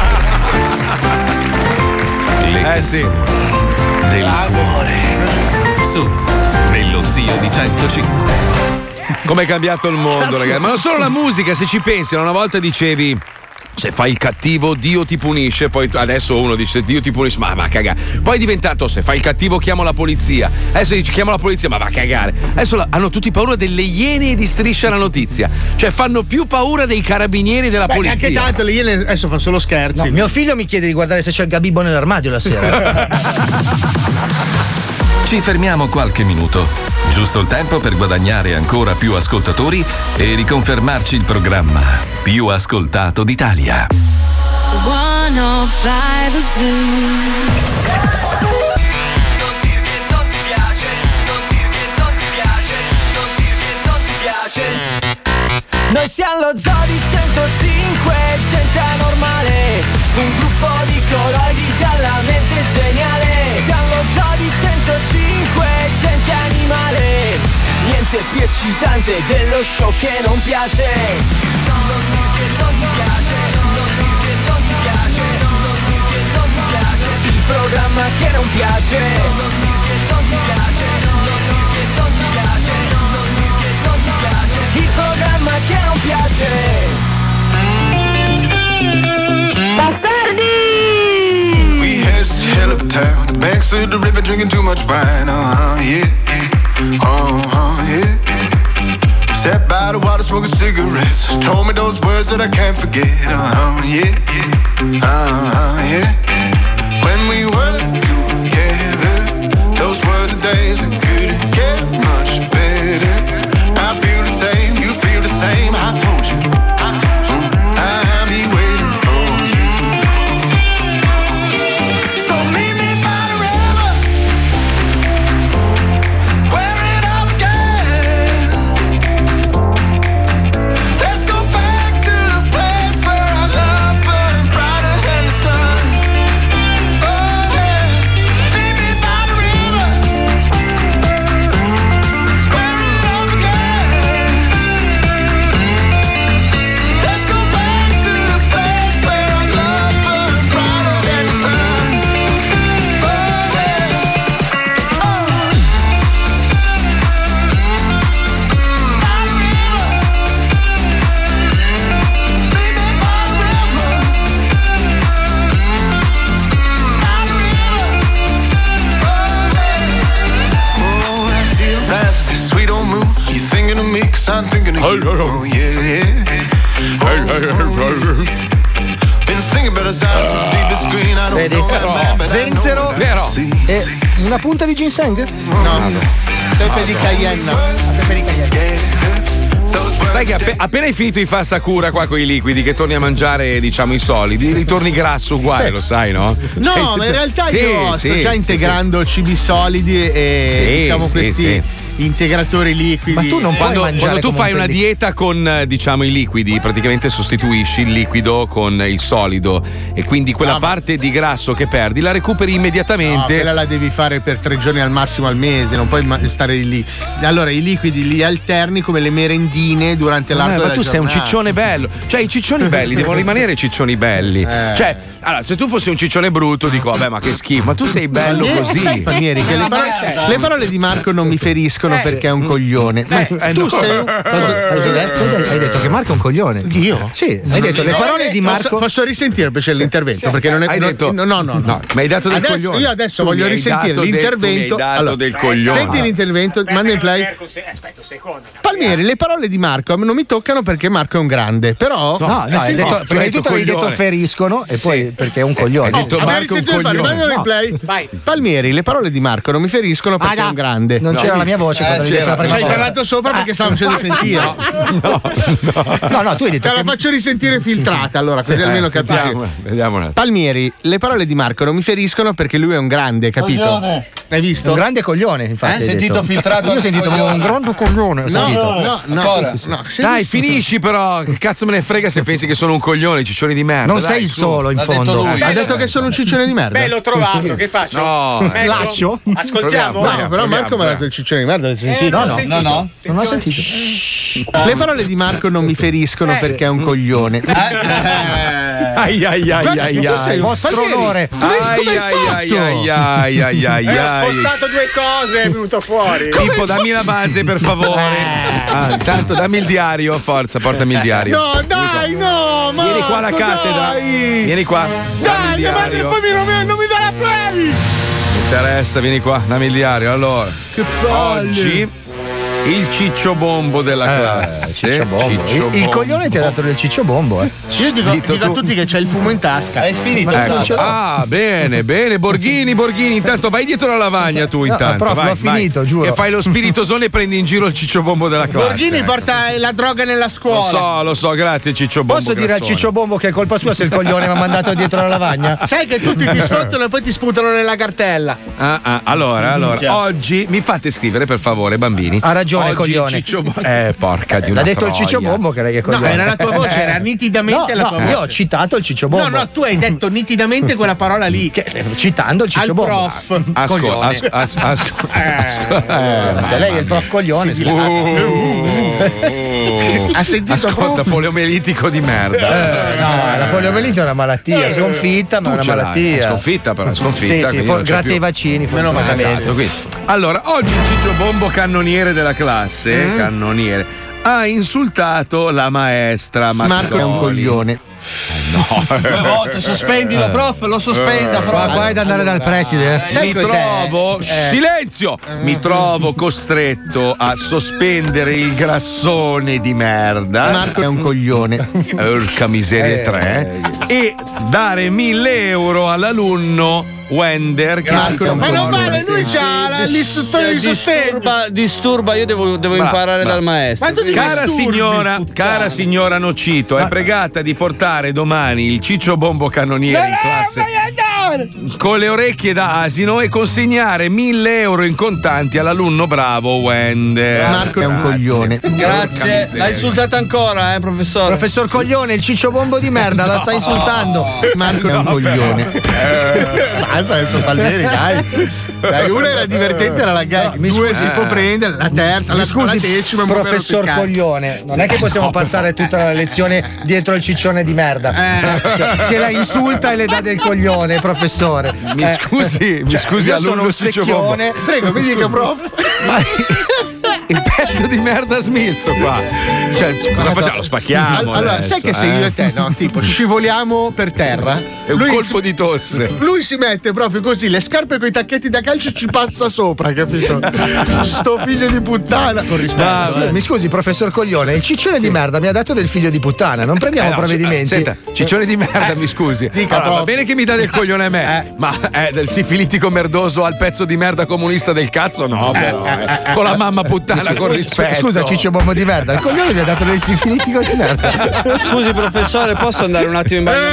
Le sì. Dell'amore. Su. Nello Zio di 105. Com'è cambiato il mondo, ragazzi? Ma non solo la musica, se ci pensi, una volta dicevi se fai il cattivo Dio ti punisce, poi adesso uno dice Dio ti punisce, ma va a cagare. Poi è diventato se fai il cattivo chiamo la polizia, adesso dici chiamo la polizia, ma va a cagare. Adesso hanno tutti paura delle Iene di Striscia la Notizia, cioè fanno più paura dei carabinieri della polizia. Anche tanto le Iene adesso fanno solo scherzi. No, mio figlio mi chiede di guardare se c'è il gabibbo nell'armadio la sera. Ci fermiamo qualche minuto, giusto il tempo per guadagnare ancora più ascoltatori e riconfermarci il programma più ascoltato d'Italia. 105. Noi siamo lo zoo di 105, gente normale, un gruppo di colori dalla mente geniale. Siamo lo zoo di 105, gente animale, niente più eccitante dello show che non piace. Non dir che non ti piace, non dir che non ti piace, non dir che non ti piace, il programma che non piace. Non dir che non ti piace, non dir che non ti piace, non dir che non ti piace, il programma che non piace. Bastardi! We had such a hell of a time. The banks of the river drinking too much wine. Yeah. Yeah. Sat by the water smoking cigarettes. Told me those words that I can't forget. Yeah. Yeah. When we were together, those were the days that couldn't get much better. I feel the same, you feel the same. I told you, I'll be waiting for you. So meet me by the river, wear it up again. Let's go back to the place where our love burned brighter than the sun. Oh yeah, meet me by the river. I'm thinking of you, oh yeah, yeah. Oh, yeah. Been singing about us out of the deepest green. I don't know that man, but Zenzero, I know that. E una punta di ginseng? No, no. Pepe di Cayenne. Pepe di Cayenne. Sai che appena hai finito di fare sta cura qua con i liquidi, che torni a mangiare, diciamo, i solidi, ritorni grasso uguale, sì. Lo sai, no? No, cioè, ma in realtà sì, io sto già integrando cibi solidi e diciamo questi integratori liquidi. Ma tu non puoi mangiare. Quando tu fai una dieta con, diciamo, i liquidi, praticamente sostituisci il liquido con il solido e quindi quella parte di grasso che perdi la recuperi immediatamente. No, quella la devi fare per 3 giorni al massimo al mese, non puoi stare lì. Allora i liquidi li alterni come le merendine durante l'arco della giornata. Ma tu sei un ciccione bello, cioè i ciccioni belli devono rimanere ciccioni belli. Cioè, allora, se tu fossi un ciccione brutto dico vabbè, ma che schifo, ma tu sei bello così. Palmieri, che le parole di Marco non mi feriscono. Perché è un coglione. Tu sei un... Hai detto che Marco è un coglione? Io? Sì. Hai detto le parole di Marco. Posso risentire invece l'intervento? Sì, perché non è. Hai detto... No. Ma hai dato del coglione. Io adesso voglio risentire l'intervento. Allora, del coglione. Senti l'intervento, manda in play. Aspetta un secondo. Palmieri, le parole di Marco non mi toccano perché Marco è un grande. Però. No, hai detto, prima di tutto hai detto feriscono e poi perché è un coglione. Hai detto Marco è un coglione. Vai. Palmieri, le parole di Marco non mi feriscono perché è un grande. Non c'era la mia voce. Ci hai parlato sopra perché stavo facendo sentire. No, tu hai detto. Te la faccio risentire filtrata, allora, così almeno capiamo. Vediamo. Palmieri, le parole di Marco non mi feriscono perché lui è un grande, capito? Coglione. Hai visto? Un grande coglione, infatti. Hai sentito filtrato? Io ho sentito un grande coglione. No. Dai, finisci però. Che cazzo me ne frega se pensi che sono un coglione, ciccione di merda. Non sei il solo, in fondo. Ha detto che sono un ciccione di merda. Beh, l'ho trovato, che faccio? No, lascio. Ascoltiamo. No, però Marco mi ha dato il ciccione di merda. No, no, no, non ho sentito. Le parole di Marco non mi feriscono perché è un coglione. Vostro onore. Ho spostato due cose, è venuto fuori. Pippo, dammi la base, per favore. Tanto dammi il diario, forza, portami il diario. No, dai, no, Marco, vieni qua alla cattedra. Dai. Vieni qua. Dai, poi non mi dà la play. Mi interessa, vieni qua, dammi il diario. Allora, che oggi il cicciobombo della classe. Cicciobombo. Il coglione ti ha dato del cicciobombo, eh. Io dico a tutti che c'è il fumo in tasca. Hai sfinito, ecco. Ah, bene, bene, Borghini, intanto vai dietro la lavagna tu intanto. No, prof, vai, l'ho finito, giuro. E fai lo spiritosone e prendi in giro il cicciobombo della classe. Borghini porta la droga nella scuola. Lo so, grazie cicciobombo. Posso dire al cicciobombo che è colpa sua se il coglione mi ha mandato dietro la lavagna? Sai che tutti ti sfottono e poi ti sputano nella cartella. Allora, oggi mi fate scrivere per favore, bambini. Ha ragione. Coglione. Porca di una. L'ha detto troia. Il cicciobombo che lei è coglione. No, era la tua voce, era nitidamente la tua voce. Io ho citato il cicciobombo. No, tu hai detto nitidamente quella parola lì. Citando il cicciobombo. Se lei è il prof coglione. Ha sentito? Ascolta, poliomelitico di merda. No, la poliomelite è una malattia sconfitta, ma è una malattia. Sconfitta, però, sconfitta. Sì, grazie ai vaccini. Esatto. Allora, oggi il cicciobombo cannoniere della classe, ha insultato la maestra Mazzoli. Marco è un coglione. No, due volte, sospendilo, prof, lo sospenda, prof. Ma qua è da andare dal preside. Mi trovo costretto a sospendere il grassone di merda. Marco è un coglione. Urca miseria 3. E dare 1.000 euro all'alunno Wender. Ma non vale, lui c'ha l'istruttore di sostegno. Disturba, io devo imparare dal maestro. Cara signora Nocito, è pregata di portare domani il cicciobombo cannoniere in classe con le orecchie da asino e consegnare 1.000 euro in contanti all'alunno bravo Wender. Marco è un coglione. Grazie. L'ha insultata ancora, professore. Professor coglione, il cicciobombo di merda la sta insultando. Marco è un coglione. Basta adesso, Palmieri, dai. Una era divertente, era la gag. Due si può prendere, la terza, la decima. Professor coglione, non è che possiamo passare tutta la lezione dietro il ciccione di merda. Cioè, che la insulta e le dà del coglione, professore. Mi scusi, io sono un secchione. Prego, mi dica, prof. Il pezzo di merda smilzo qua. Cioè, cosa facciamo? Lo spacchiamo. Allora, adesso, sai che se io e te, no? Tipo, scivoliamo per terra. È un colpo di tosse. Lui si mette proprio così, le scarpe coi tacchetti da calcio ci passa sopra, capito? Sto figlio di puttana. Con rispetto. Mi scusi, professor coglione, il ciccione di merda mi ha dato del figlio di puttana. Non prendiamo provvedimenti. Senta, ciccione di merda, mi scusi. Dica, allora, va bene che mi dà del coglione a me, ma del sifilitico merdoso al pezzo di merda comunista del cazzo? No, però. Con la mamma puttana. Con rispetto. Scusa, cicciobombo di merda, il coglione gli ha dato del sifilitico di merda. Scusi professore, posso andare un attimo in bagno a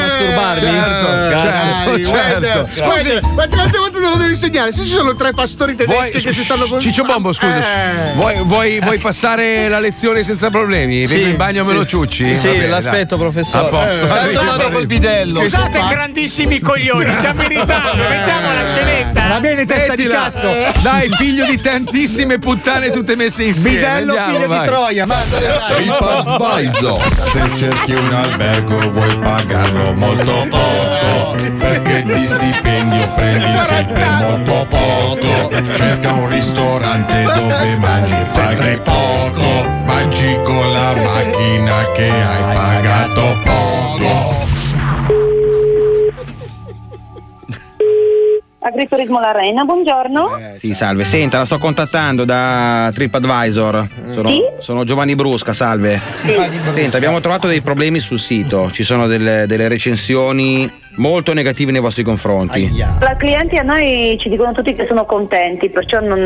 masturbarmi? Certo. Scusi, ma quante volte te lo devo insegnare? Se ci sono 3 pastori tedeschi che si stanno con cicciobombo, scusa, vuoi passare la lezione senza problemi? Vengo in bagno, me lo ciucci? Sì, l'aspetto, professore. A posto. Vado col bidello. Scusate, grandissimi coglioni, siamo in Italia, mettiamo la scenetta. Va bene, testa di cazzo. Dai, figlio di tantissime puttane tutte messe. Bidello, figlio di Troia, TripAdvisor. Se cerchi un albergo vuoi pagarlo molto poco, perché di stipendio prendi sempre molto poco. Cerca un ristorante dove mangi e paghi poco, mangi con la macchina che hai pagato poco. Agriturismo La Reina, buongiorno. Sì, salve. Senta, la sto contattando da TripAdvisor. Sono Giovanni Brusca, salve. Sì. Senta, abbiamo trovato dei problemi sul sito. Ci sono delle recensioni molto negative nei vostri confronti. La clienti a noi ci dicono tutti che sono contenti, perciò non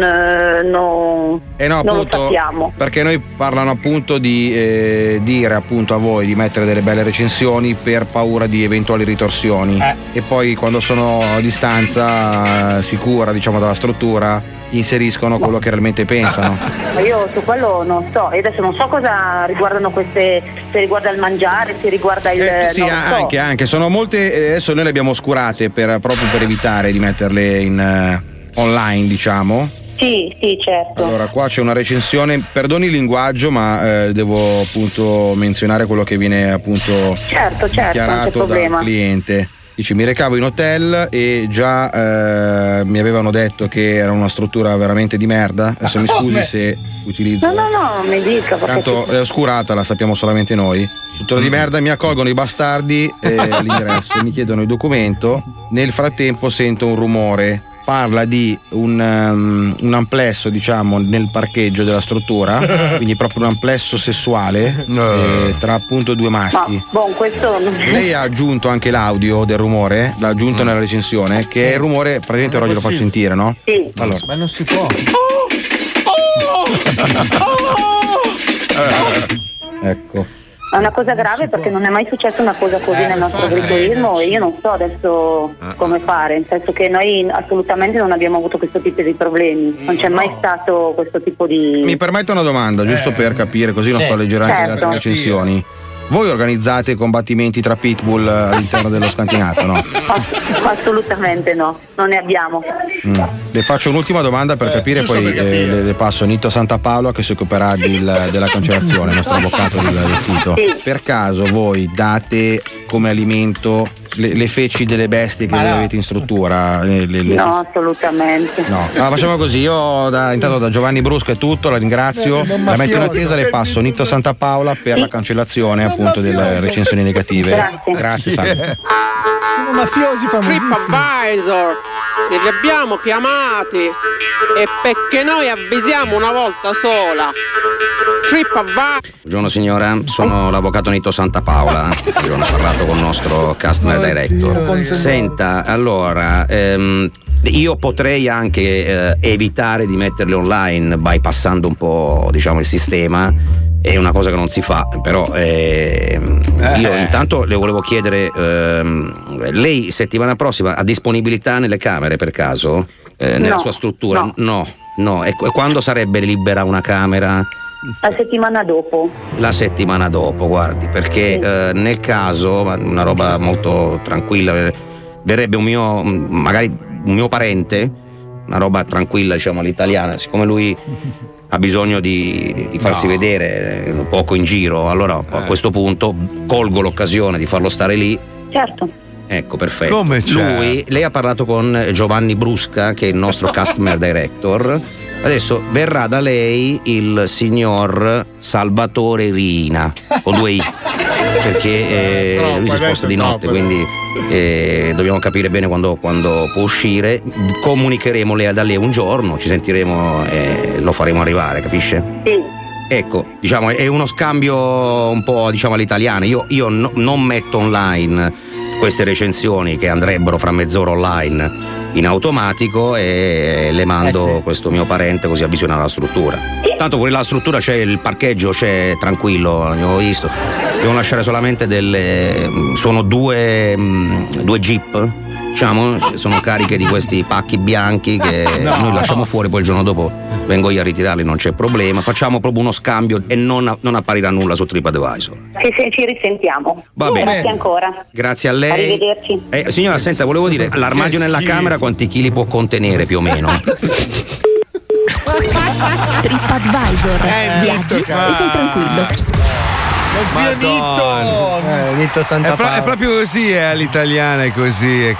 lo sappiamo. Perché noi parlano appunto di dire appunto a voi di mettere delle belle recensioni per paura di eventuali ritorsioni. E poi quando sono a distanza sicura, diciamo, dalla struttura, inseriscono quello che realmente pensano. Io su quello non so, e adesso non so cosa riguardano queste, se riguarda il mangiare, se riguarda il anche sono molte. Adesso noi le abbiamo oscurate proprio per evitare di metterle in online, diciamo. Sì, certo. Allora, qua c'è una recensione, perdoni il linguaggio, ma devo appunto menzionare quello che viene appunto dichiarato dal cliente. Dice: mi recavo in hotel e già mi avevano detto che era una struttura veramente di merda. Adesso mi scusi se utilizzo. No, mi dica. Tanto è oscurata, la sappiamo solamente noi. Struttura di merda, mi accolgono i bastardi all'ingresso, mi chiedono il documento. Nel frattempo sento un rumore. Parla di un amplesso, diciamo, nel parcheggio della struttura, quindi proprio un amplesso sessuale tra appunto due maschi. Ma, bon, questo... Lei ha aggiunto anche l'audio del rumore, l'ha aggiunto nella recensione, che è il rumore, praticamente ora glielo faccio sentire, no? Sì. Allora. Ma non si può. Ecco. È una cosa grave perché non è mai successa una cosa così nel nostro agriturismo e io non so adesso come fare, nel senso che noi assolutamente non abbiamo avuto questo tipo di problemi, non c'è mai stato questo tipo di... Mi permetto una domanda, giusto per capire, così non sto a leggere anche le altre recensioni. Voi organizzate combattimenti tra pitbull all'interno dello scantinato, no? Assolutamente no, non ne abbiamo. Le faccio un'ultima domanda per capire, poi per capire. Le passo Nitto Santa Paola che si occuperà della cancellazione, il nostro avvocato del sito. Sì. Per caso voi date come alimento le feci delle bestie che avete in struttura? No, assolutamente no. Allora, facciamo così, io intanto da Giovanni Brusca è tutto, la ringrazio, la metto in attesa, le passo Nitto Santa Paola per la cancellazione appunto delle recensioni negative. Grazie Sandra. Sono mafiosi famosissimi. TripAdvisor, li abbiamo chiamati e perché noi avvisiamo una volta sola. TripAdvisor. Buongiorno signora, sono l'avvocato Nitto Santa Paola. Ho parlato con il nostro customer director. Senta, allora io potrei anche evitare di metterle online bypassando un po', diciamo, il sistema. È una cosa che non si fa, però io intanto le volevo chiedere, lei settimana prossima ha disponibilità nelle camere per caso? Nella sua struttura? No. E quando sarebbe libera una camera? La settimana dopo. La settimana dopo, guardi, perché nel caso, una roba molto tranquilla, verrebbe un mio parente, una roba tranquilla, diciamo, all'italiana, siccome lui ha bisogno di farsi vedere un poco in giro, allora a questo punto colgo l'occasione di farlo stare lì. Certo. Ecco, perfetto. Come c'è? Lei ha parlato con Giovanni Brusca, che è il nostro customer director. Adesso verrà da lei il signor Salvatore Rina, o 2i, perché lui si sposta di notte, quindi dobbiamo capire bene quando può uscire. Comunicheremo da lei un giorno, ci sentiremo e lo faremo arrivare, capisce? Sì. Ecco, diciamo, è uno scambio un po', diciamo, all'italiana. Io non metto online queste recensioni che andrebbero fra mezz'ora online in automatico e le mando questo mio parente così avvisiona la struttura. Tanto fuori la struttura c'è il parcheggio, c'è tranquillo, ne ho visto. Devo lasciare solamente sono due jeep, diciamo, sono cariche di questi pacchi bianchi che noi lasciamo fuori, poi il giorno dopo vengo io a ritirarli, non c'è problema. Facciamo proprio uno scambio e non apparirà nulla su TripAdvisor. Ci risentiamo. Va bene. Grazie ancora. Grazie a lei. Arrivederci. Signora, senta, volevo dire, l'armadio nella camera quanti chili può contenere più o meno? TripAdvisor. Viaggi e sei tranquillo. Nitto Santa Paola. È proprio così, è all'italiana, è così.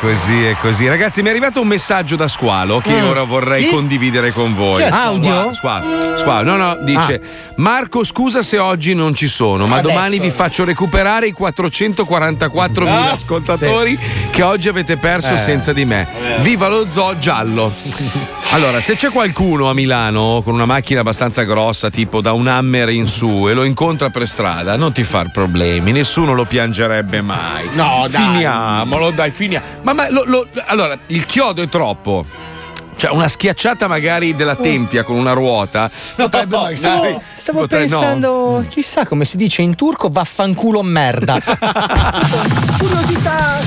Ragazzi, mi è arrivato un messaggio da Squalo che ora vorrei condividere con voi. Audio? Squalo. No, dice: Marco, scusa se oggi non ci sono, ma domani vi faccio recuperare i 444.000 ascoltatori che oggi avete perso senza di me. Viva lo zoo giallo. Allora, se c'è qualcuno a Milano con una macchina abbastanza grossa, tipo da un Hammer in su, e lo incontra per strada, non ti far problemi, nessuno lo piangerebbe mai. No, dai. Finiamolo. Allora, il chiodo è troppo. Cioè, una schiacciata magari della tempia con una ruota. Stavo pensando, chissà come si dice in turco, vaffanculo merda. Curiosità.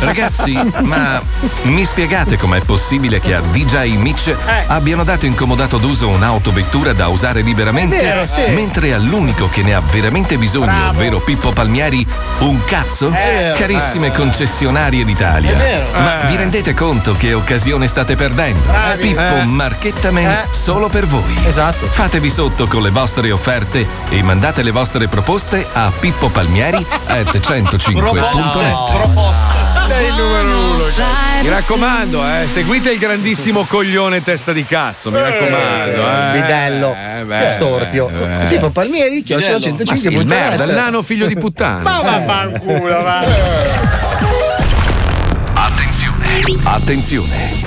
Ragazzi, ma mi spiegate com'è possibile che a DJ Mitch abbiano dato incomodato d'uso un'autovettura da usare liberamente, mentre all'unico che ne ha veramente bisogno, ovvero Pippo Palmieri, un cazzo? Carissime concessionarie d'Italia, ma vi rendete conto che occasione state perdendo? Bravi. Pippo Marchetta Man solo per voi. Esatto. Fatevi sotto con le vostre offerte e mandate le vostre proposte a pippopalmieri@105.net. Sei il numero uno. Mi raccomando, seguite il grandissimo coglione testa di cazzo. Mi raccomando, bidello, storpio. Tipo Palmieri, che c'è 105. Merda, il nano figlio di puttana. Ma vaffanculo, va. Attenzione.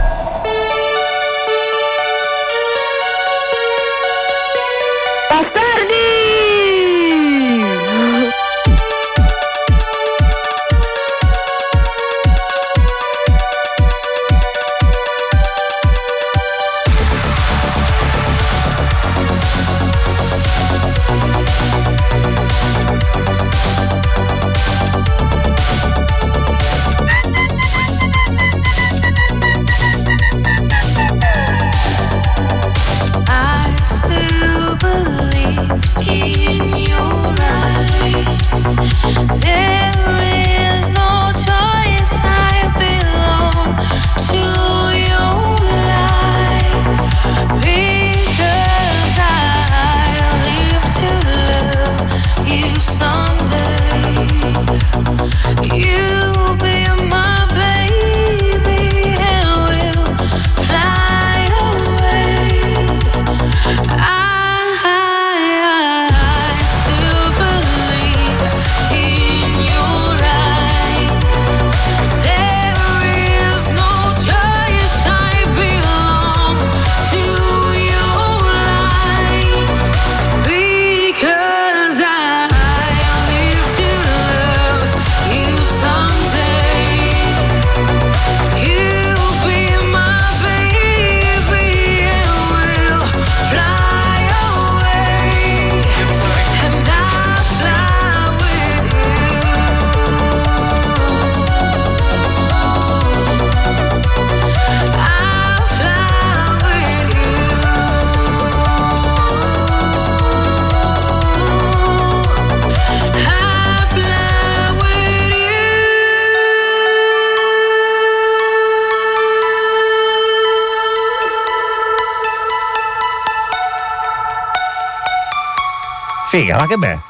Figa, ma che bello!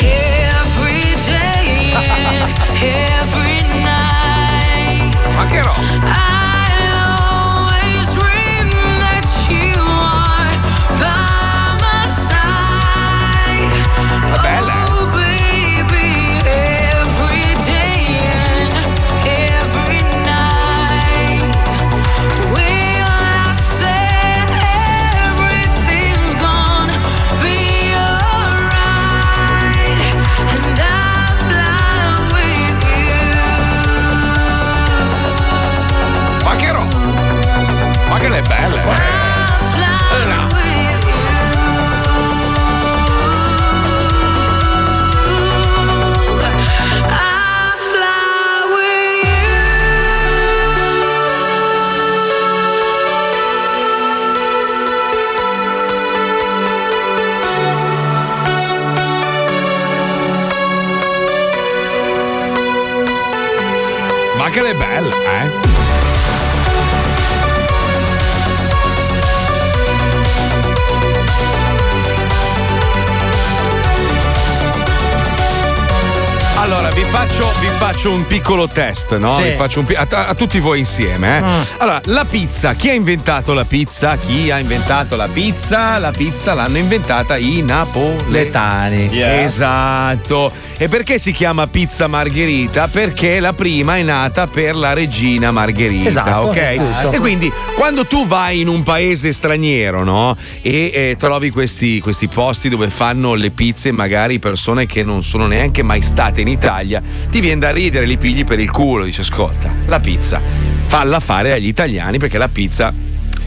Every day, every night. Ma che roba! Che è bella, Allora, vi faccio un piccolo test, no? Sì. Vi faccio a tutti voi insieme, Allora, la pizza, chi ha inventato la pizza? La pizza l'hanno inventata i napoletani. Yeah. Esatto. E perché si chiama pizza margherita? Perché la prima è nata per la regina Margherita, esatto, ok? Giusto. E quindi quando tu vai in un paese straniero, no? E trovi questi posti dove fanno le pizze, magari persone che non sono neanche mai state in Italia, ti viene da ridere, li pigli per il culo, dici ascolta, la pizza, falla fare agli italiani perché la pizza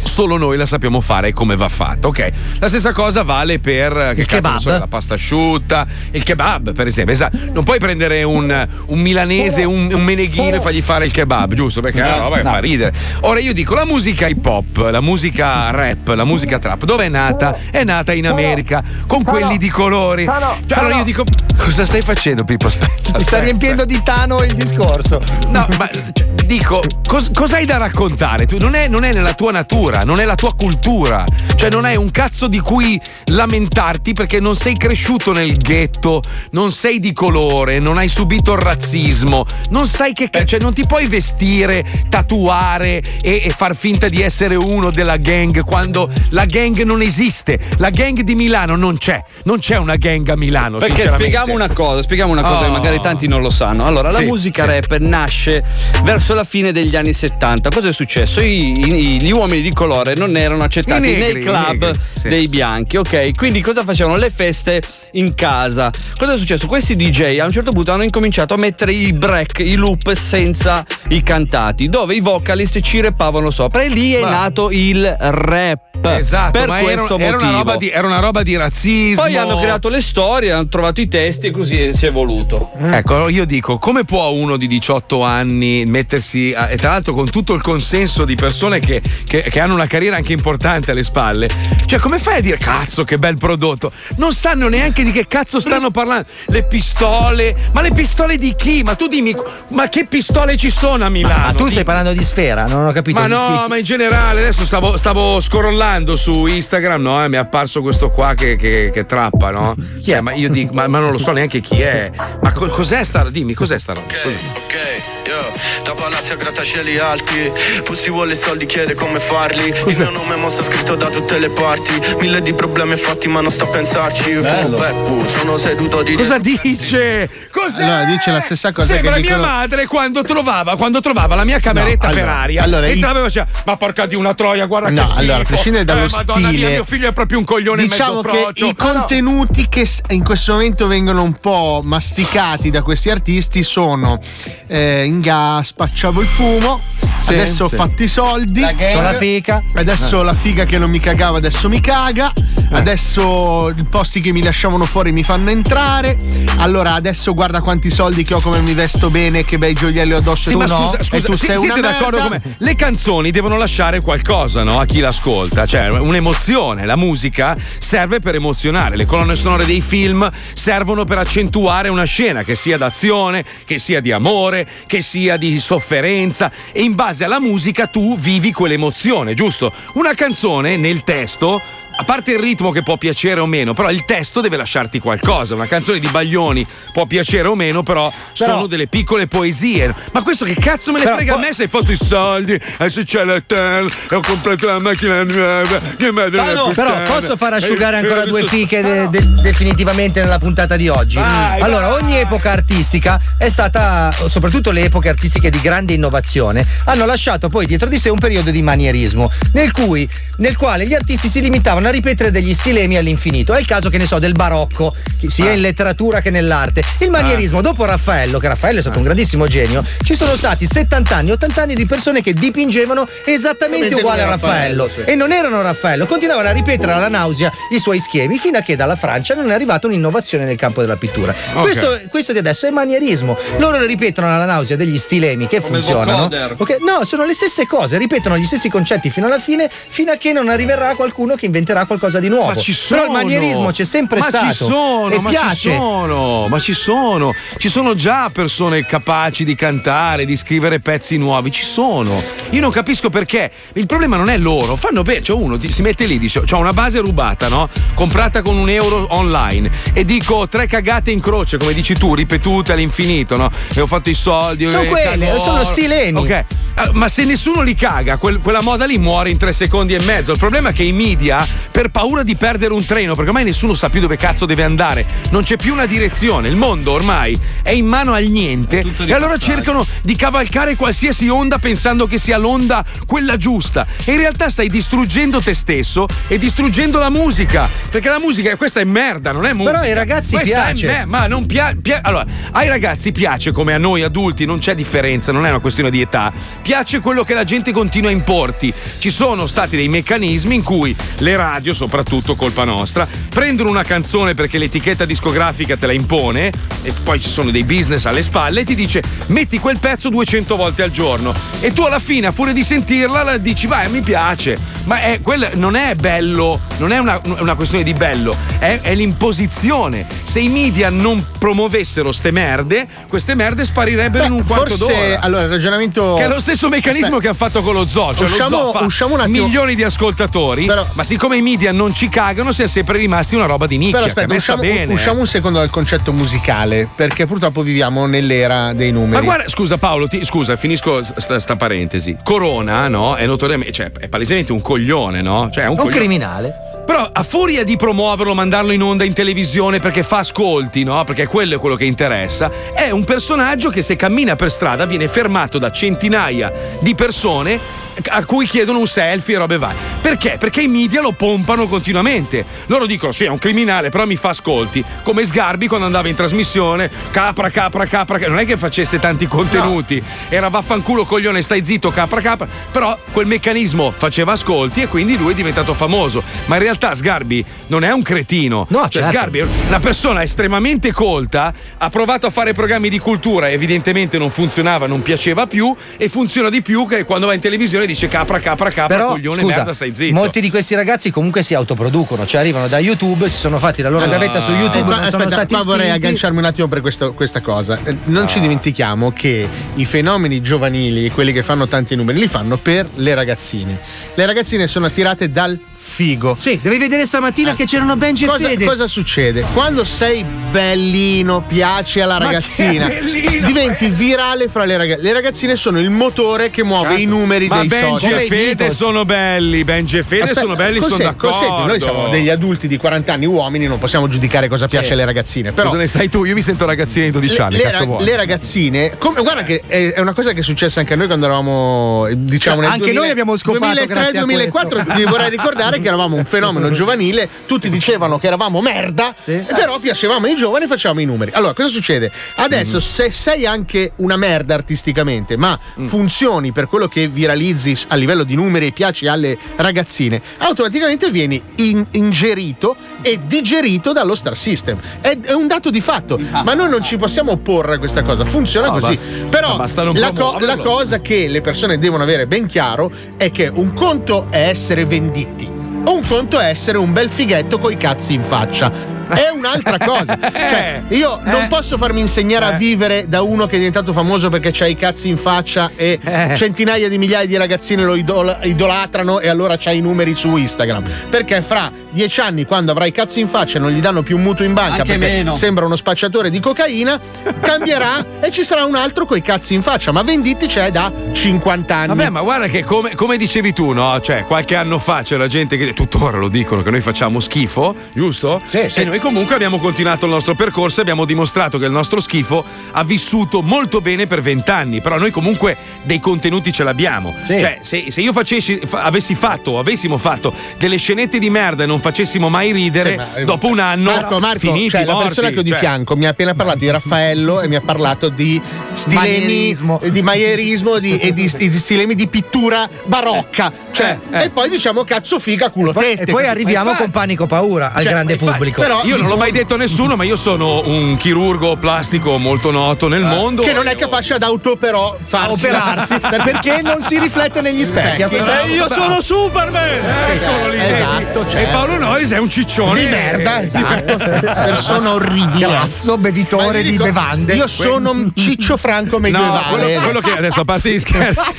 solo noi la sappiamo fare e come va fatta, ok? La stessa cosa vale per il kebab, la pasta asciutta, il kebab per esempio, esatto. Non puoi prendere un milanese, un meneghino e fargli fare il kebab, giusto? Perché è una roba che fa ridere. Ora io dico, la musica hip hop, la musica rap, la musica trap, dove è nata? È nata in America con quelli di colori. Cioè, allora io dico, cosa stai facendo, Pippo? Aspetta, mi sta riempiendo di Tano il discorso. No, ma cioè, dico, cos'hai da raccontare? Tu non è nella tua natura, non è la tua cultura, cioè non hai un cazzo di cui lamentarti perché non sei cresciuto nel ghetto, non sei di colore, non hai subito il razzismo, non sai che cioè non ti puoi vestire, tatuare e far finta di essere uno della gang quando la gang non esiste, la gang di Milano non c'è una gang a Milano. Perché spieghiamo una cosa che magari tanti non lo sanno. Allora la musica rap nasce verso la fine degli anni 70. Cosa è successo? Gli uomini di colore non erano accettati nei club dei bianchi, ok? Quindi cosa facevano? Le feste in casa. Cosa è successo? Questi DJ a un certo punto hanno incominciato a mettere i break, i loop senza i cantati, dove i vocalist ci repavano sopra, e lì è nato il rap. Esatto, per questo motivo era una roba di razzismo. Poi hanno creato le storie, hanno trovato i testi e così si è evoluto. Ecco, io dico, come può uno di 18 anni mettersi e tra l'altro con tutto il consenso di persone che hanno una carriera anche importante alle spalle, cioè come fai a dire cazzo che bel prodotto? Non sanno neanche di che cazzo stanno parlando. Le pistole, ma le pistole di chi? Ma tu dimmi, ma che pistole ci sono a Milano? Ma tu stai parlando di Sfera, non ho capito. Ma no, ma in generale adesso stavo scrollando su Instagram, no? Mi è apparso questo qua che trappa, no? Chi è? Ma io dico, ma non lo so neanche chi è. Ma cos'è sta? Dimmi, cos'è sta roba? Ok, io da palazzi a grattacieli alti, Pussi vuole soldi, chiede come farli. Il mio nome è mossa scritto da tutte le parti. Mille di problemi fatti, ma non sto a pensarci. Io fumo Peppu, sono seduto di. Cosa dice? Cos'è? Allora, dice la stessa cosa. Sembra che mia madre quando trovava la mia cameretta Ferrari. Allora, entrava e faceva, ma porca di una troia, guarda che schifo. Allora, dallo Madonna stile, mia, mio figlio è proprio un coglione, diciamo, mezzo frocio. I contenuti che in questo momento vengono un po' masticati da questi artisti sono in gas, spacciavo il fumo, adesso ho fatti i soldi, la figa, adesso la figa che non mi cagava adesso mi caga, adesso i posti che mi lasciavano fuori mi fanno entrare, allora adesso guarda quanti soldi che ho, come mi vesto bene, che bei gioielli ho addosso. Sì, ma scusa, e tu sei siete una d'accordo merda? Con me? Le canzoni devono lasciare qualcosa, no? A chi l'ascolta, cioè un'emozione. La musica serve per emozionare, le colonne sonore dei film servono per accentuare una scena, che sia d'azione, che sia di amore, che sia di sofferenza, e in base alla musica tu vivi quell'emozione, giusto? Una canzone nel testo, a parte il ritmo che può piacere o meno, però il testo deve lasciarti qualcosa. Una canzone di Baglioni può piacere o meno, però sono delle piccole poesie. Ma questo che cazzo me ne frega a me se hai fatto i soldi, se c'è l'hotel, ho comprato la macchina nuova, mia madre però posso far asciugare ancora due fiche definitivamente nella puntata di oggi. Vai. Ogni epoca artistica è stata, soprattutto le epoche artistiche di grande innovazione, hanno lasciato poi dietro di sé un periodo di manierismo nel quale gli artisti si limitavano a ripetere degli stilemi all'infinito. È il caso, che ne so, del barocco, sia in letteratura che nell'arte. Il manierismo, dopo Raffaello, che Raffaello è stato un grandissimo genio, ci sono stati 70 anni, 80 anni di persone che dipingevano esattamente uguale a Raffaello. E non erano Raffaello, continuavano a ripetere alla nausea i suoi schemi, fino a che dalla Francia non è arrivata un'innovazione nel campo della pittura. Questo di adesso è manierismo. Loro ripetono alla nausea degli stilemi che come funzionano. Okay? No, sono le stesse cose, ripetono gli stessi concetti fino alla fine, fino a che non arriverà qualcuno che inventerà qualcosa di nuovo. Però il manierismo c'è sempre stato. Ci sono già persone capaci di cantare, di scrivere pezzi nuovi, ci sono. Io non capisco perché. Il problema non è loro, fanno bene. Cioè uno si mette lì, dice, c'ho una base rubata, no? Comprata con €1 online, e dico tre cagate in croce, come dici tu, ripetute all'infinito, no? E ho fatto i soldi. Sono quelle, sono stilemi. Ok. Ma se nessuno li caga, quella moda lì muore in 3 secondi e mezzo. Il problema è che i media, per paura di perdere un treno, perché ormai nessuno sa più dove cazzo deve andare, non c'è più una direzione, il mondo ormai è in mano al niente, e allora cercano di cavalcare qualsiasi onda pensando che sia l'onda quella giusta, e in realtà stai distruggendo te stesso e distruggendo la musica, perché la musica, questa è merda, non è musica. Però ai ragazzi piace. Ma non piace. Allora, ai ragazzi piace, come a noi adulti, non c'è differenza, non è una questione di età. piace quello che la gente continua a importi. Ci sono stati dei meccanismi in cui le radio, soprattutto colpa nostra, prendono una canzone perché l'etichetta discografica te la impone, e poi ci sono dei business alle spalle, e ti dice metti quel pezzo 200 volte al giorno, e tu alla fine a furia di sentirla dici vai, mi piace. Ma quel non è bello, non è una questione di bello, è l'imposizione. Se i media non promuovessero ste merde, queste merde sparirebbero in un quarto d'ora. Allora, il ragionamento che è lo stesso meccanismo che hanno fatto con lo zoo, cioè lo zoo fa un milioni di ascoltatori, però, ma siccome i media non ci cagano, si è sempre rimasti una roba di nicchia. Però aspetta, usciamo un secondo dal concetto musicale, perché purtroppo viviamo nell'era dei numeri. Ma guarda, scusa Paolo, scusa, finisco sta parentesi. Corona, no? È notoriamente, cioè è palesemente un coglione, no? Cioè è un criminale. Però a furia di promuoverlo, mandarlo in onda in televisione perché fa ascolti, no? Perché quello è quello che interessa. È un personaggio che se cammina per strada viene fermato da centinaia di persone a cui chiedono un selfie e robe varie. Perché? Perché i media lo pompano continuamente. Loro dicono sì, è un criminale, però mi fa ascolti. Come Sgarbi quando andava in trasmissione, capra, non è che facesse tanti contenuti, no. Era vaffanculo coglione, stai zitto, capra, però quel meccanismo faceva ascolti e quindi lui è diventato famoso. Ma in realtà Sgarbi non è un cretino, no, certo. Cioè Sgarbi è una persona estremamente colta, ha provato a fare programmi di cultura, evidentemente non funzionava, non piaceva più, e funziona di più che quando va in televisione dice capra, però, coglione, scusa, merda, stai zitto. Molti di questi ragazzi comunque si autoproducono, cioè arrivano da YouTube, si sono fatti la loro gavetta su YouTube, non sono stati spinti. Vorrei agganciarmi un attimo per questa cosa. Non ci dimentichiamo che i fenomeni giovanili, quelli che fanno tanti numeri, li fanno per le ragazzine. Le ragazzine sono attirate dal figo. Sì, devi vedere stamattina che c'erano Benji e Fede. Cosa succede? Quando sei bellino, piace alla ragazzina, diventi virale fra le ragazzine. Le ragazzine sono il motore che muove i numeri dei Benji e Fede sono belli. Benji e Fede sono belli, sono d'accordo. Noi siamo degli adulti di 40 anni, uomini, non possiamo giudicare cosa piace alle ragazzine. Però, cosa ne sai tu? Io mi sento ragazzina di 12 anni. Le ragazzine, guarda che è una cosa che è successa anche a noi quando eravamo, diciamo, nel 2000, noi abbiamo scopato 2003-2004. Ti vorrei ricordare che eravamo un fenomeno giovanile, tutti dicevano che eravamo merda, però piacevamo ai giovani e facevamo i numeri. Allora, cosa succede? Adesso, se sei anche una merda artisticamente, ma funzioni per quello che viralizzi a livello di numeri e piaci alle ragazzine, automaticamente vieni ingerito e digerito dallo star system. È un dato di fatto, ma noi non ci possiamo opporre a questa cosa, funziona così. Però la cosa che le persone devono avere ben chiaro è che un conto è essere venditti, un conto è essere un bel fighetto coi cazzi in faccia. È un'altra cosa. Cioè, io non posso farmi insegnare a vivere da uno che è diventato famoso perché c'ha i cazzi in faccia e centinaia di migliaia di ragazzine lo idolatrano e allora c'ha i numeri su Instagram. Perché fra 10 anni, quando avrà i cazzi in faccia e non gli danno più un mutuo in banca, anche perché meno, sembra uno spacciatore di cocaina, cambierà e ci sarà un altro coi cazzi in faccia. Ma venditi c'è da 50 anni. Vabbè, ma guarda che come dicevi tu, no? Cioè, qualche anno fa c'era gente che tuttora lo dicono che noi facciamo schifo, giusto? Sì, sì. Noi comunque abbiamo continuato il nostro percorso e abbiamo dimostrato che il nostro schifo ha vissuto molto bene per 20 anni. Però noi comunque dei contenuti ce l'abbiamo, sì. Cioè se io avessimo fatto delle scenette di merda e non facessimo mai ridere, sì, dopo un anno Marco, finiti, cioè, morti, la persona che ho di fianco mi ha appena parlato di Raffaello e mi ha parlato di stilemi di manierismo e di stilemi di pittura barocca, cioè, e poi diciamo cazzo, figa, culo, tette, e poi arriviamo con Panico Paura al grande pubblico. Però io non l'ho mai detto a nessuno, ma io sono un chirurgo plastico molto noto nel mondo che non è capace ad operarsi perché non si riflette negli specchi. Io sono Superman, eccolo lì, esatto, certo. E Paolo Nois è un ciccione di merda, esatto, persona orribile, grasso, bevitore di bevande. Io sono un Ciccio Franco medievale. Quello che adesso, a parte gli scherzi,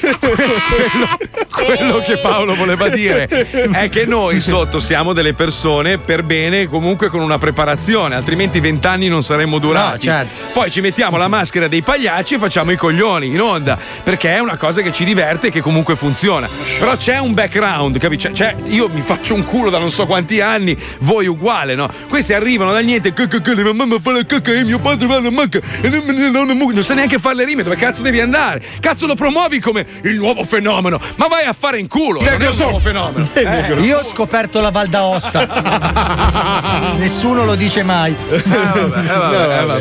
quello che Paolo voleva dire è che noi sotto siamo delle persone per bene, comunque con una preparazione, altrimenti 20 anni non saremmo durati. No, certo. Poi ci mettiamo la maschera dei pagliacci e facciamo i coglioni in onda perché è una cosa che ci diverte e che comunque funziona. Però c'è un background, capisci? Cioè, io mi faccio un culo da non so quanti anni, voi uguale, no? Questi arrivano da niente, mia mamma fa la cacca e mio padre va alla macca e non sa neanche fare le rime. Dove cazzo devi andare? Cazzo, lo promuovi come il nuovo fenomeno, ma vai a fare in culo. Non è un nuovo fenomeno. Io ho scoperto la Val d'Aosta. Nessuno nessuno lo dice mai. Vabbè,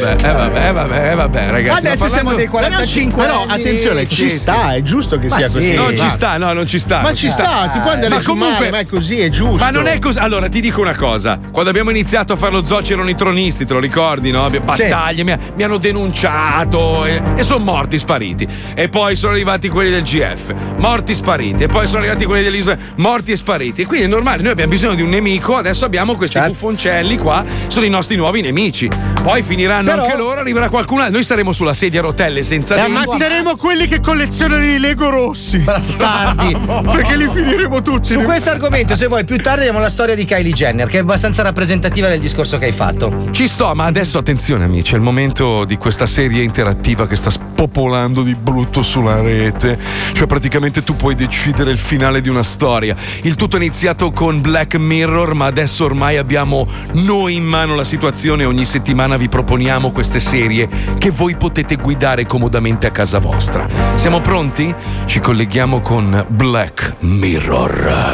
ragazzi. Adesso siamo dei 45 anni. No, attenzione, ci sta, è giusto che sia così. Non ci sta, no, non ci sta. Ma ci sta, ti puoi andare a fumare, ma è così, è giusto. Ma non è così. Allora, ti dico una cosa. Quando abbiamo iniziato a fare lo zoo c'erano i tronisti, te lo ricordi, no? Battaglie, mi hanno denunciato e sono morti, spariti. E poi sono arrivati quelli del GF, morti, spariti. E poi sono arrivati quelli dell'Isola, morti e spariti. E quindi è normale, noi abbiamo bisogno di un nemico, adesso abbiamo questi buffoncelli qua, sono i nostri nuovi nemici. Poi finiranno anche loro, arriverà qualcun altro, noi saremo sulla sedia a rotelle senza lingua. E ammazzeremo quelli che collezionano i Lego rossi. Bastardi. Perché li finiremo tutti. Su questo argomento, se vuoi, più tardi abbiamo la storia di Kylie Jenner, che è abbastanza rappresentativa del discorso che hai fatto. Ci sto, ma adesso attenzione amici, è il momento di questa serie interattiva che sta spopolando di brutto sulla rete. Cioè praticamente tu puoi decidere il finale di una storia. Il tutto è iniziato con Black Mirror, ma adesso ormai abbiamo noi in mano la situazione. Ogni settimana vi proponiamo queste serie che voi potete guidare comodamente a casa vostra. Siamo pronti? Ci colleghiamo con Black Mirror.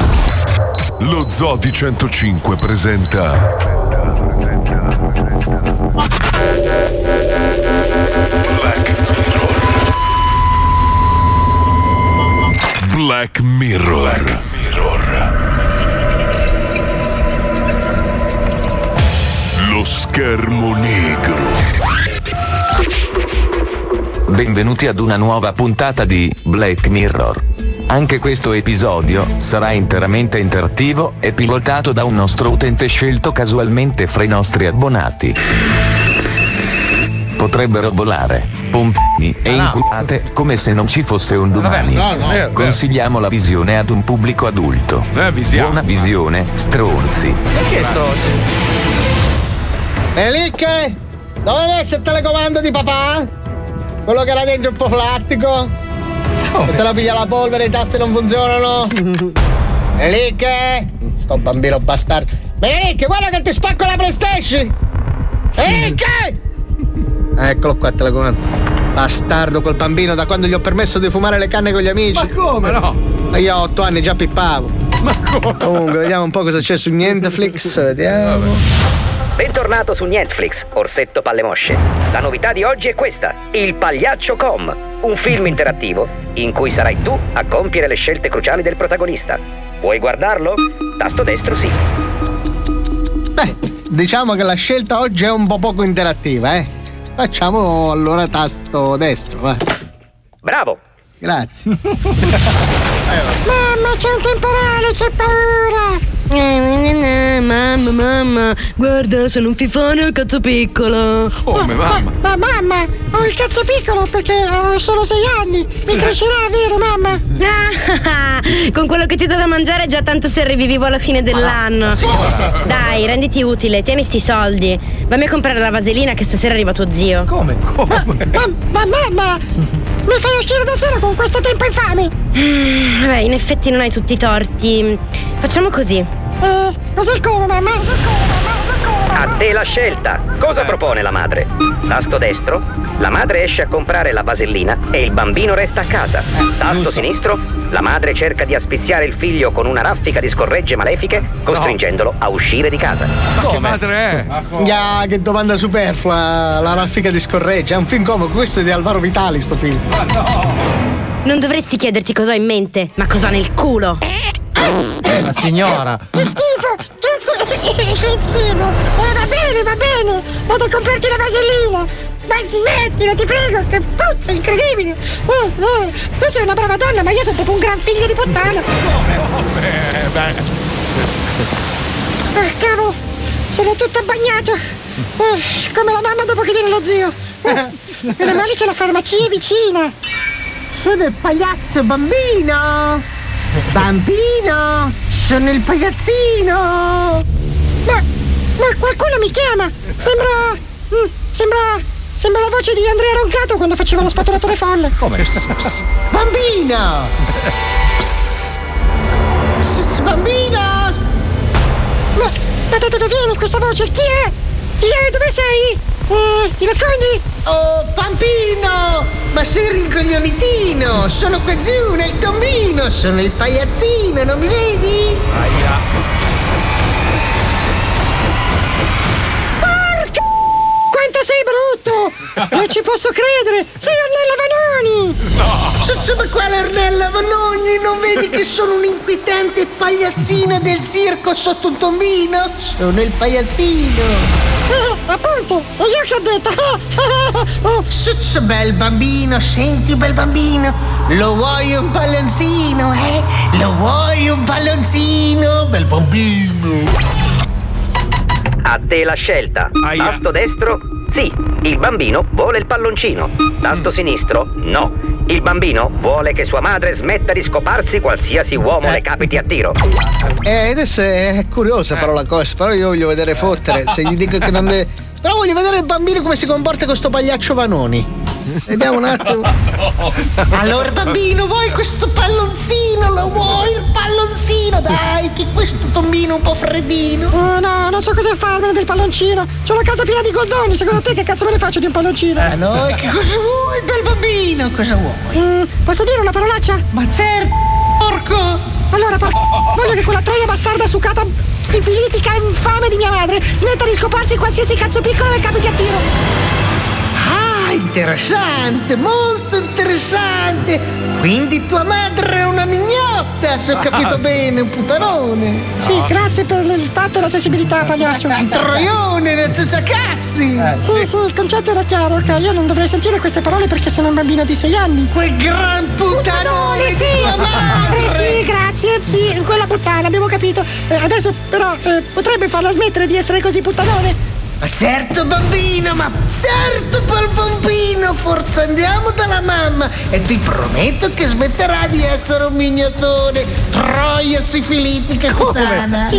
Lo Zoo di 105 presenta Black Mirror. Black Mirror. Lo schermo negro. Benvenuti ad una nuova puntata di Black Mirror. Anche questo episodio sarà interamente interattivo e pilotato da un nostro utente scelto casualmente fra i nostri abbonati. Potrebbero volare pompini e inculate come se non ci fosse un domani. Consigliamo la visione ad un pubblico adulto. Buona visione, stronzi. Perché stronzi? Elicche, doveva essere il telecomando di papà? Quello che era dentro un po' flattico? Oh. Se no piglia la polvere, i tasti non funzionano. Elicche, sto bambino bastardo. Elicche, guarda che ti spacco la PlayStation. Elicche! Eccolo qua, te la comando. Bastardo, quel bambino, da quando gli ho permesso di fumare le canne con gli amici. Ma come no? E io a 8 anni già pippavo. Ma come? Comunque, vediamo un po' cosa c'è su Netflix. Vediamo. Bentornato su Netflix, Orsetto Palle Mosce. La novità di oggi è questa: Il Pagliaccio Com, un film interattivo in cui sarai tu a compiere le scelte cruciali del protagonista. Vuoi guardarlo? Tasto destro sì. Beh, diciamo che la scelta oggi è un po' poco interattiva, eh. Facciamo allora tasto destro, va. Bravo! Grazie. Mamma, c'è un temporale, che paura! Mamma, guarda, sono un fifone, ho il cazzo piccolo. Come mamma? Mamma, ho il cazzo piccolo perché ho solo 6 anni. Mi crescerà, vero mamma? Con quello che ti do da mangiare già tanto se arrivi vivo alla fine dell'anno. Dai, renditi utile, tieni sti soldi. Vammi a comprare la vaselina che stasera arriva tuo zio. Come? Ma mamma! Mi fai uscire da sola con questo tempo infame! Vabbè, in effetti non hai tutti i torti. Facciamo così. Cos'è come, mamma? A te la scelta. Cosa propone la madre? Tasto destro. La madre esce a comprare la vasellina e il bambino resta a casa. Tasto sinistro. La madre cerca di asfissiare il figlio con una raffica di scorregge malefiche, costringendolo a uscire di casa. Ma che madre è? Yeah, che domanda superflua, la raffica di scorregge. È un film comico, questo è di Alvaro Vitali, sto film. Ma no! Non dovresti chiederti cosa ho in mente, ma cosa ho nel culo. La signora. Che schifo! Che schifo! Va bene, vado a comprarti la vasellina! Ma smettila, ti prego, che puzza incredibile! Tu sei una brava donna, ma io sono proprio un gran figlio di puttana! Come? Cavolo, sono tutto bagnato! Come la mamma dopo che viene lo zio! Meno male che la farmacia è vicina! Sono il pagliaccio bambino! Sono il pagliazzino! Ma qualcuno mi chiama! Sembra la voce di Andrea Roncato quando faceva lo spatulatore folle. Come? Bambino! Bambino! Ma da dove viene questa voce? Chi è? Chi è? Dove sei? Ti nascondi? Oh, bambino! Ma sei rincoglionitino! Sono qua giù nel tombino! Sono il pagliazzino, non mi vedi? Aia! posso credere! Sei Ornella Vanoni! No! Ma quale Ornella Vanoni? Non vedi che sono un'inquietante pagliazzina del circo sotto un tombino? Sono il pagliazzino! Appunto, e io che ho detto? Bel bambino, senti bel bambino, lo vuoi un pallonzino, eh? Lo vuoi un pallonzino, bel bambino? A te la scelta. Aia. Tasto destro? Sì, il bambino vuole il palloncino. Tasto sinistro? No. Il bambino vuole che sua madre smetta di scoparsi qualsiasi uomo le capiti a tiro. Adesso è curiosa parola cosa, però io voglio vedere fottere. Se gli dico che non deve... Però voglio vedere il bambino come si comporta con sto pagliaccio Vanoni. Vediamo un attimo. Allora bambino, vuoi questo pallonzino? Lo vuoi il pallonzino? Dai, che questo tombino un po' freddino. Oh no, non so cosa farmene del palloncino. C'ho la casa piena di goldoni, secondo te che cazzo me ne faccio di un palloncino? Ah no, e che cosa vuoi, bel bambino? Cosa vuoi? Posso dire una parolaccia? Ma certo, porco! Allora, voglio che quella troia bastarda succata sifilitica infame di mia madre smetta di scoparsi qualsiasi cazzo piccolo le capiti a tiro. Interessante, molto interessante. Quindi tua madre è una mignotta, se ho capito bene, un putanone. No. Sì, grazie per il tatto e la sensibilità, pagliaccio. Un troione nel cazzi. Sì, sì, il concetto era chiaro, ok? Io non dovrei sentire queste parole perché sono un bambino di 6 anni. Quel gran putanone, sì. Di tua madre. Sì, grazie, sì, quella puttana, abbiamo capito. Adesso però potrebbe farla smettere di essere così putanone. Ma certo bambino, ma certo per bambino, forza, andiamo dalla mamma e ti prometto che smetterà di essere un mignottone, troia sifilitica cutana. Sì,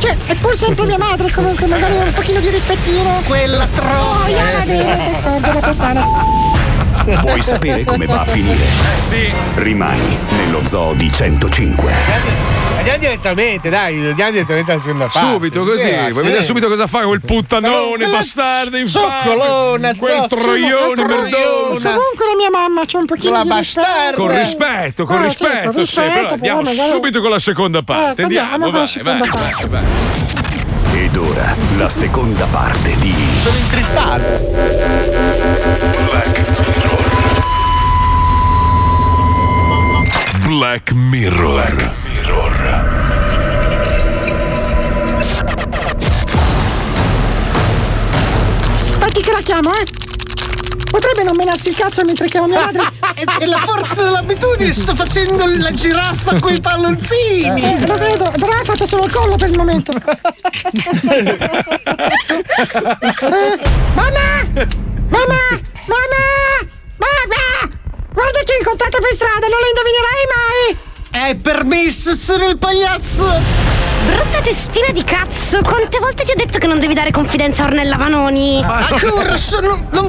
cioè, è pur sempre mia madre, comunque magari un pochino di rispettino. Quella troia della cutana. Vuoi sapere come va a finire? Sì. Rimani nello zoo di 105. Andiamo direttamente, dai, andiamo direttamente alla seconda parte. Subito così, vuoi vedere subito cosa fa quel puttanone bastardo infame, quel troione merdone. Comunque la mia mamma c'è un pochino la di bastarda. Con rispetto, con rispetto, certo, sì, rispetto, però andiamo magari... subito con la seconda parte. Andiamo con la seconda parte. Vai. Ed ora la seconda parte di Sono intrippato. Black Mirror. Aspetti che la chiamo, eh? Potrebbe non menarsi il cazzo mentre chiamo mia madre. È la forza dell'abitudine, sto facendo la giraffa coi pallonzini. Lo vedo, però ha fatto solo il collo per il momento. Mamma! Guarda che ho incontrato per strada, non lo indovinerai mai! È permesso, sono il pagliazzo! Brutta testina di cazzo! Quante volte ti ho detto che non devi dare confidenza a Ornella Vanoni? Ancora sono. Non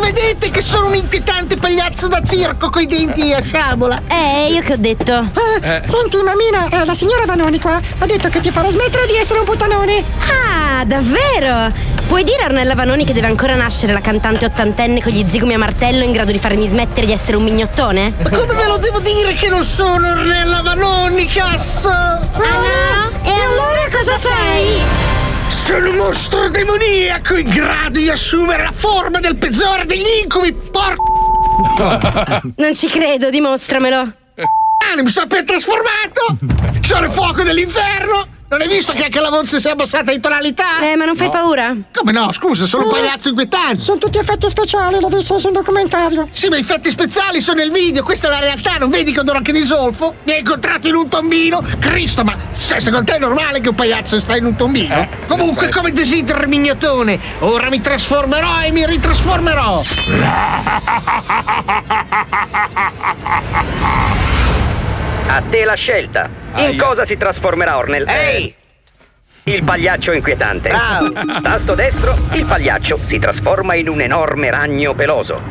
vedete che sono un inquietante pagliazzo da circo coi denti a sciabola? Io che ho detto? Senti, mammina, la signora Vanoni qua ha detto che ti farà smettere di essere un puttanone! Ah, davvero? Puoi dire a Ornella Vanoni che deve ancora nascere la cantante 80enne con gli zigomi a martello in grado di farmi smettere di essere un mignottone? Ma come ve lo devo dire che non sono Ornella Vanoni, cazzo? Ah no? E allora cosa sei? Sono un mostro demoniaco in grado di assumere la forma del peggiore degli incubi, porco! Non ci credo, dimostramelo. Mi sono appena trasformato! Sono il fuoco dell'inferno! Non hai visto che anche la voce si è abbassata in tonalità? Ma non fai paura? Come no? Scusa, sono un pagliazzo inquietante. Sono tutti effetti speciali, l'ho visto sul documentario. Sì, ma effetti speciali sono nel video, questa è la realtà, non vedi che odoro anche di zolfo? Mi hai incontrato in un tombino? Cristo, ma secondo te è normale che un pagliazzo stai in un tombino? Comunque, come desidero il mignottone, ora mi trasformerò e mi ritrasformerò. A te la scelta. In cosa si trasformerà Ornel? Ehi! Il pagliaccio inquietante. Tasto destro, il pagliaccio si trasforma in un enorme ragno peloso.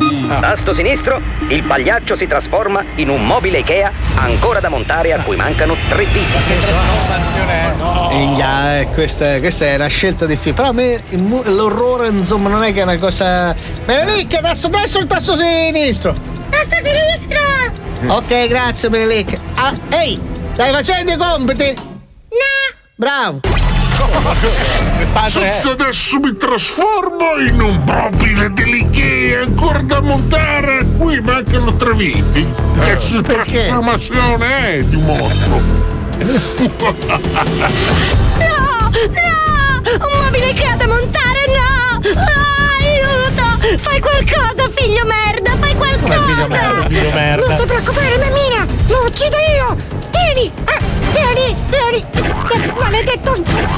Tasto sinistro, il pagliaccio si trasforma in un mobile Ikea ancora da montare a cui mancano 3 viti. Questa è una scelta difficile. Però a me l'orrore, insomma, non è che è una cosa. Ma lì che tasto destro o il tasto sinistro? Tasto sinistro! Ok, grazie Benelec. Ehi, stai facendo i compiti? No! Bravo! Senza adesso mi trasformo in un mobile dell'Ikea ancora da montare, qui mancano tre viti. Che si trasformazione è di un mostro? No! Un mobile Ikea da montare, no! Aiuto! Fai qualcosa, figlio merda! Fai qualcosa! Figlio merda! Non ti preoccupare, mammina! Lo uccido io! Tieni! Tieni! Maledetto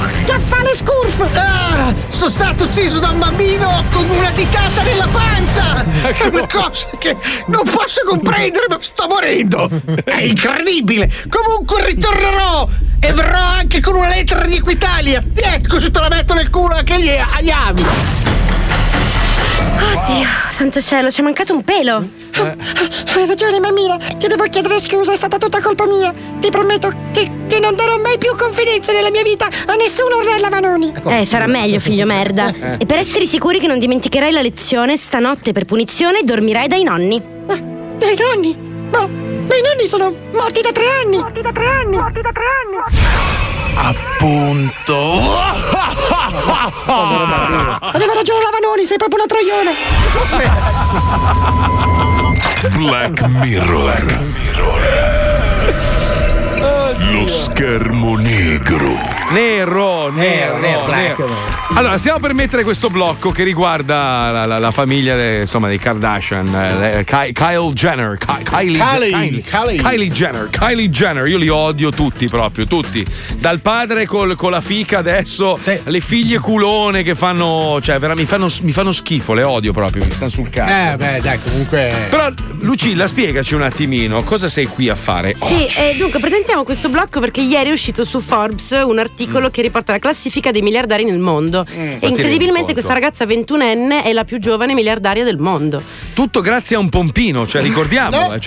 schiaffale scurfo! Ah! Sono stato ucciso da un bambino con una ditata nella panza! È una cosa che non posso comprendere, ma sto morendo! È incredibile! Comunque ritornerò! E verrò anche con una lettera di Equitalia! Ecco, così te la metto nel culo anche gli avi! Oddio, santo cielo, ci è mancato un pelo! Hai ragione, mammina, ti devo chiedere scusa, è stata tutta colpa mia. Ti prometto che non darò mai più confidenza nella mia vita a nessuno, Ornella Vanoni. Sarà meglio, figlio merda. E per essere sicuri che non dimenticherai la lezione, stanotte per punizione dormirai dai nonni. Dai nonni? Ma i nonni sono morti da 3 anni. Appunto. Aveva ragione la Vanoni, sei proprio una troione. Black Mirror. Lo schermo nero. Allora, stiamo per mettere questo blocco che riguarda la famiglia dei Kardashian, Kylie Jenner. Io li odio tutti, dal padre con la fica adesso, sì. Le figlie culone che fanno, mi fanno schifo, le odio proprio, mi stanno sul cazzo. Comunque. Però Lucilla, spiegaci un attimino cosa sei qui a fare. Sì, dunque presentiamo questo blocco perché ieri è uscito su Forbes un articolo che riporta la classifica dei miliardari nel mondo e incredibilmente questa ragazza 21enne è la più giovane miliardaria del mondo, tutto grazie a un pompino, ricordiamolo. No. È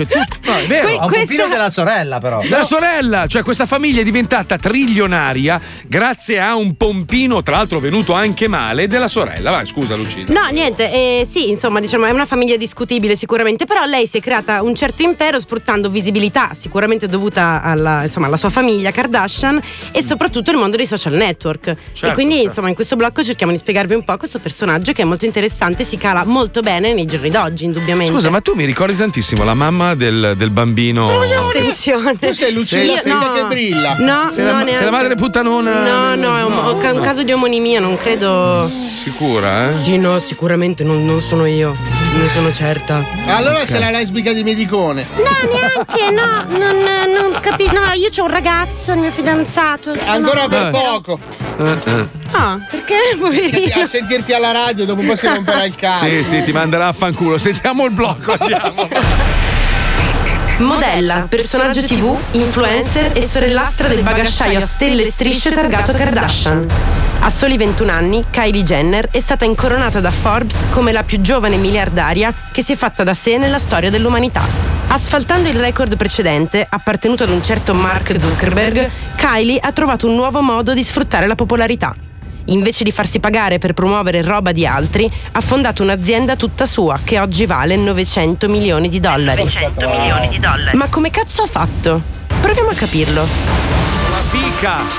vero, a un pompino della sorella, però la sorella, questa famiglia è diventata trilionaria grazie a un pompino, tra l'altro venuto anche male, della sorella. Vai, scusa Lucilla. No, niente, sì, insomma, è una famiglia discutibile sicuramente, però lei si è creata un certo impero sfruttando visibilità sicuramente dovuta alla sua famiglia Kardashian e soprattutto il mondo dei social network. E quindi insomma in questo blocco cerchiamo di spiegarvi un po' questo personaggio che è molto interessante, si cala molto bene nei giorni d'oggi, indubbiamente. Scusa, ma tu mi ricordi tantissimo la mamma del bambino. Attenzione, tu sei Lucilla Fede che brilla. Sei la madre puttanona. No, è un caso di omonimia, non credo. Sicura? Sì, no, sicuramente non sono io, ne sono certa. Allora se la lesbica di Medicone. No, non capisco. No, io c'ho un ragazzo, il mio fidanzato. Ancora per poco. Ah, perché? Poverino. A sentirti alla radio, dopo poi si romperà il cazzo. Sì, ti manderà a fanculo. Sentiamo il blocco, andiamo. Modella, personaggio TV, influencer e sorellastra del bagasciaio a stelle e strisce targato Kardashian. A soli 21 anni, Kylie Jenner è stata incoronata da Forbes come la più giovane miliardaria che si è fatta da sé nella storia dell'umanità. Asfaltando il record precedente, appartenuto ad un certo Mark Zuckerberg, Kylie ha trovato un nuovo modo di sfruttare la popolarità. Invece di farsi pagare per promuovere roba di altri, ha fondato un'azienda tutta sua che oggi vale $900 milioni. Ma come cazzo ha fatto? Proviamo a capirlo.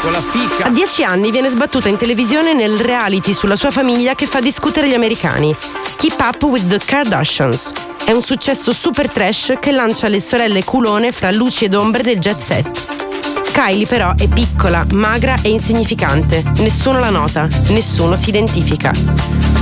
Con la fica. A 10 anni viene sbattuta in televisione nel reality sulla sua famiglia che fa discutere gli americani, Keep Up with the Kardashians. È un successo super trash che lancia le sorelle culone fra luci ed ombre del jet set. Kylie però è piccola, magra e insignificante. Nessuno la nota, nessuno si identifica.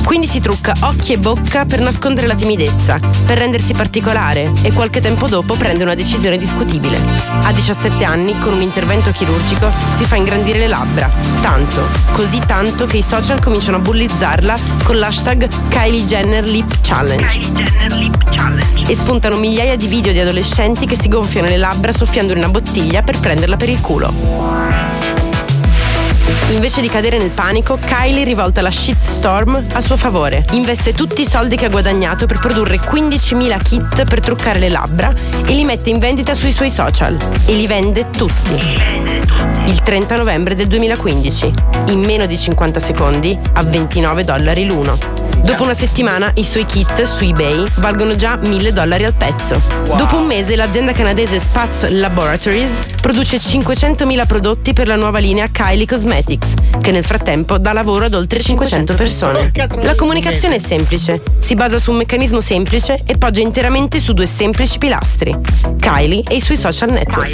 Quindi si trucca occhi e bocca per nascondere la timidezza, per rendersi particolare e qualche tempo dopo prende una decisione discutibile. A 17 anni, con un intervento chirurgico, si fa ingrandire le labbra. Tanto, così tanto che i social cominciano a bullizzarla con l'hashtag Kylie Jenner Lip Challenge. E spuntano migliaia di video di adolescenti che si gonfiano le labbra soffiando in una bottiglia per prenderla per il culo. Invece di cadere nel panico, Kylie rivolta la shitstorm a suo favore. Investe tutti i soldi che ha guadagnato per produrre 15.000 kit per truccare le labbra e li mette in vendita sui suoi social. E li vende tutti. Il 30 novembre del 2015, in meno di 50 secondi, a $29 l'uno. Dopo una settimana i suoi kit su eBay valgono già $1.000 al pezzo. Wow. Dopo un mese l'azienda canadese Spatz Laboratories produce 500.000 prodotti per la nuova linea Kylie Cosmetics, che nel frattempo dà lavoro ad oltre 500 persone. La comunicazione è semplice, si basa su un meccanismo semplice e poggia interamente su due semplici pilastri: Kylie e i suoi social network.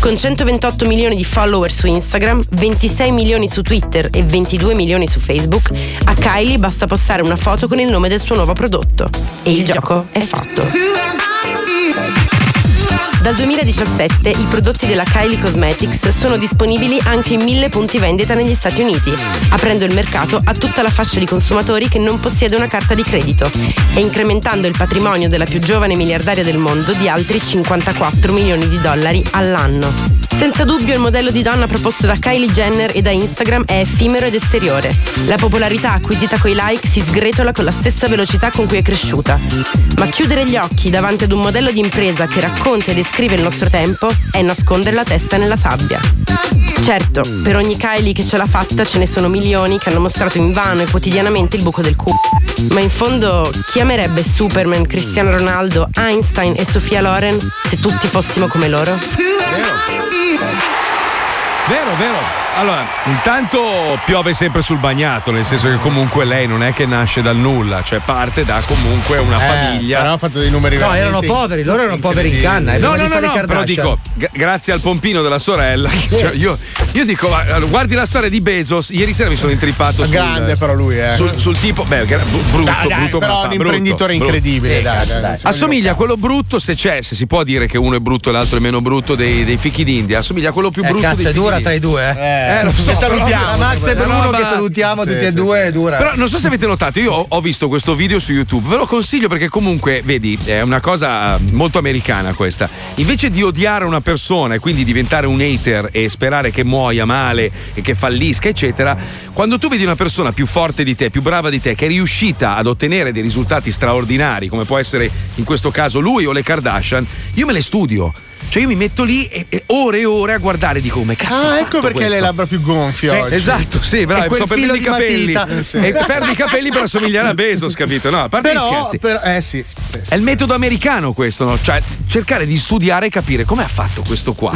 Con 128 milioni di follower su Instagram, 26 milioni su Twitter e 22 milioni su Facebook, a Kylie basta postare una foto con il nome del suo nuovo prodotto e il gioco è fatto. Dal 2017 i prodotti della Kylie Cosmetics sono disponibili anche in 1000 punti vendita negli Stati Uniti, aprendo il mercato a tutta la fascia di consumatori che non possiede una carta di credito e incrementando il patrimonio della più giovane miliardaria del mondo di altri $54 milioni all'anno. Senza dubbio il modello di donna proposto da Kylie Jenner e da Instagram è effimero ed esteriore. La popolarità acquisita coi like si sgretola con la stessa velocità con cui è cresciuta. Ma chiudere gli occhi davanti ad un modello di impresa che racconta ed scrive il nostro tempo è nascondere la testa nella sabbia. Certo, per ogni Kylie che ce l'ha fatta ce ne sono milioni che hanno mostrato invano e quotidianamente il buco del culo. Ma in fondo chi amerebbe Superman, Cristiano Ronaldo, Einstein e Sofia Loren se tutti fossimo come loro? Vero. Allora, intanto piove sempre sul bagnato, nel senso che comunque lei non è che nasce dal nulla, cioè parte da comunque una famiglia. Però hanno fatto dei numeri grandi. No, erano poveri, loro erano poveri in canna. No, però dico, grazie al pompino della sorella. Sì. Cioè, io dico, guardi la storia di Bezos, ieri sera mi sono intrippato grande però lui, sul tipo, brutto. Però un imprenditore incredibile. Sì, dai. Assomiglia a quello brutto, se si può dire che uno è brutto e l'altro è meno brutto dei fichi d'India, assomiglia a quello più brutto. Cazzo, è dura tra i due, che salutiamo. La Max e Bruno che salutiamo, sì, tutti e due, sì. È dura. Però non so se avete notato, io ho visto questo video su YouTube, ve lo consiglio perché comunque, vedi, è una cosa molto americana questa. Invece di odiare una persona e quindi diventare un hater e sperare che muoia male e che fallisca, eccetera, quando tu vedi una persona più forte di te, più brava di te, che è riuscita ad ottenere dei risultati straordinari, come può essere in questo caso lui o le Kardashian, io me le studio. Cioè io mi metto lì e ore e ore a guardare, dico, come cazzo. Ah, ecco perché le labbra più gonfie, cioè, oggi. Esatto, sì, bravo. Sto perdendo i capelli. Sì. E perdo i capelli per assomigliare a Bezos, capito? No, a parte gli scherzi. Sì. È il metodo americano questo, no? Cioè cercare di studiare e capire come ha fatto questo qua.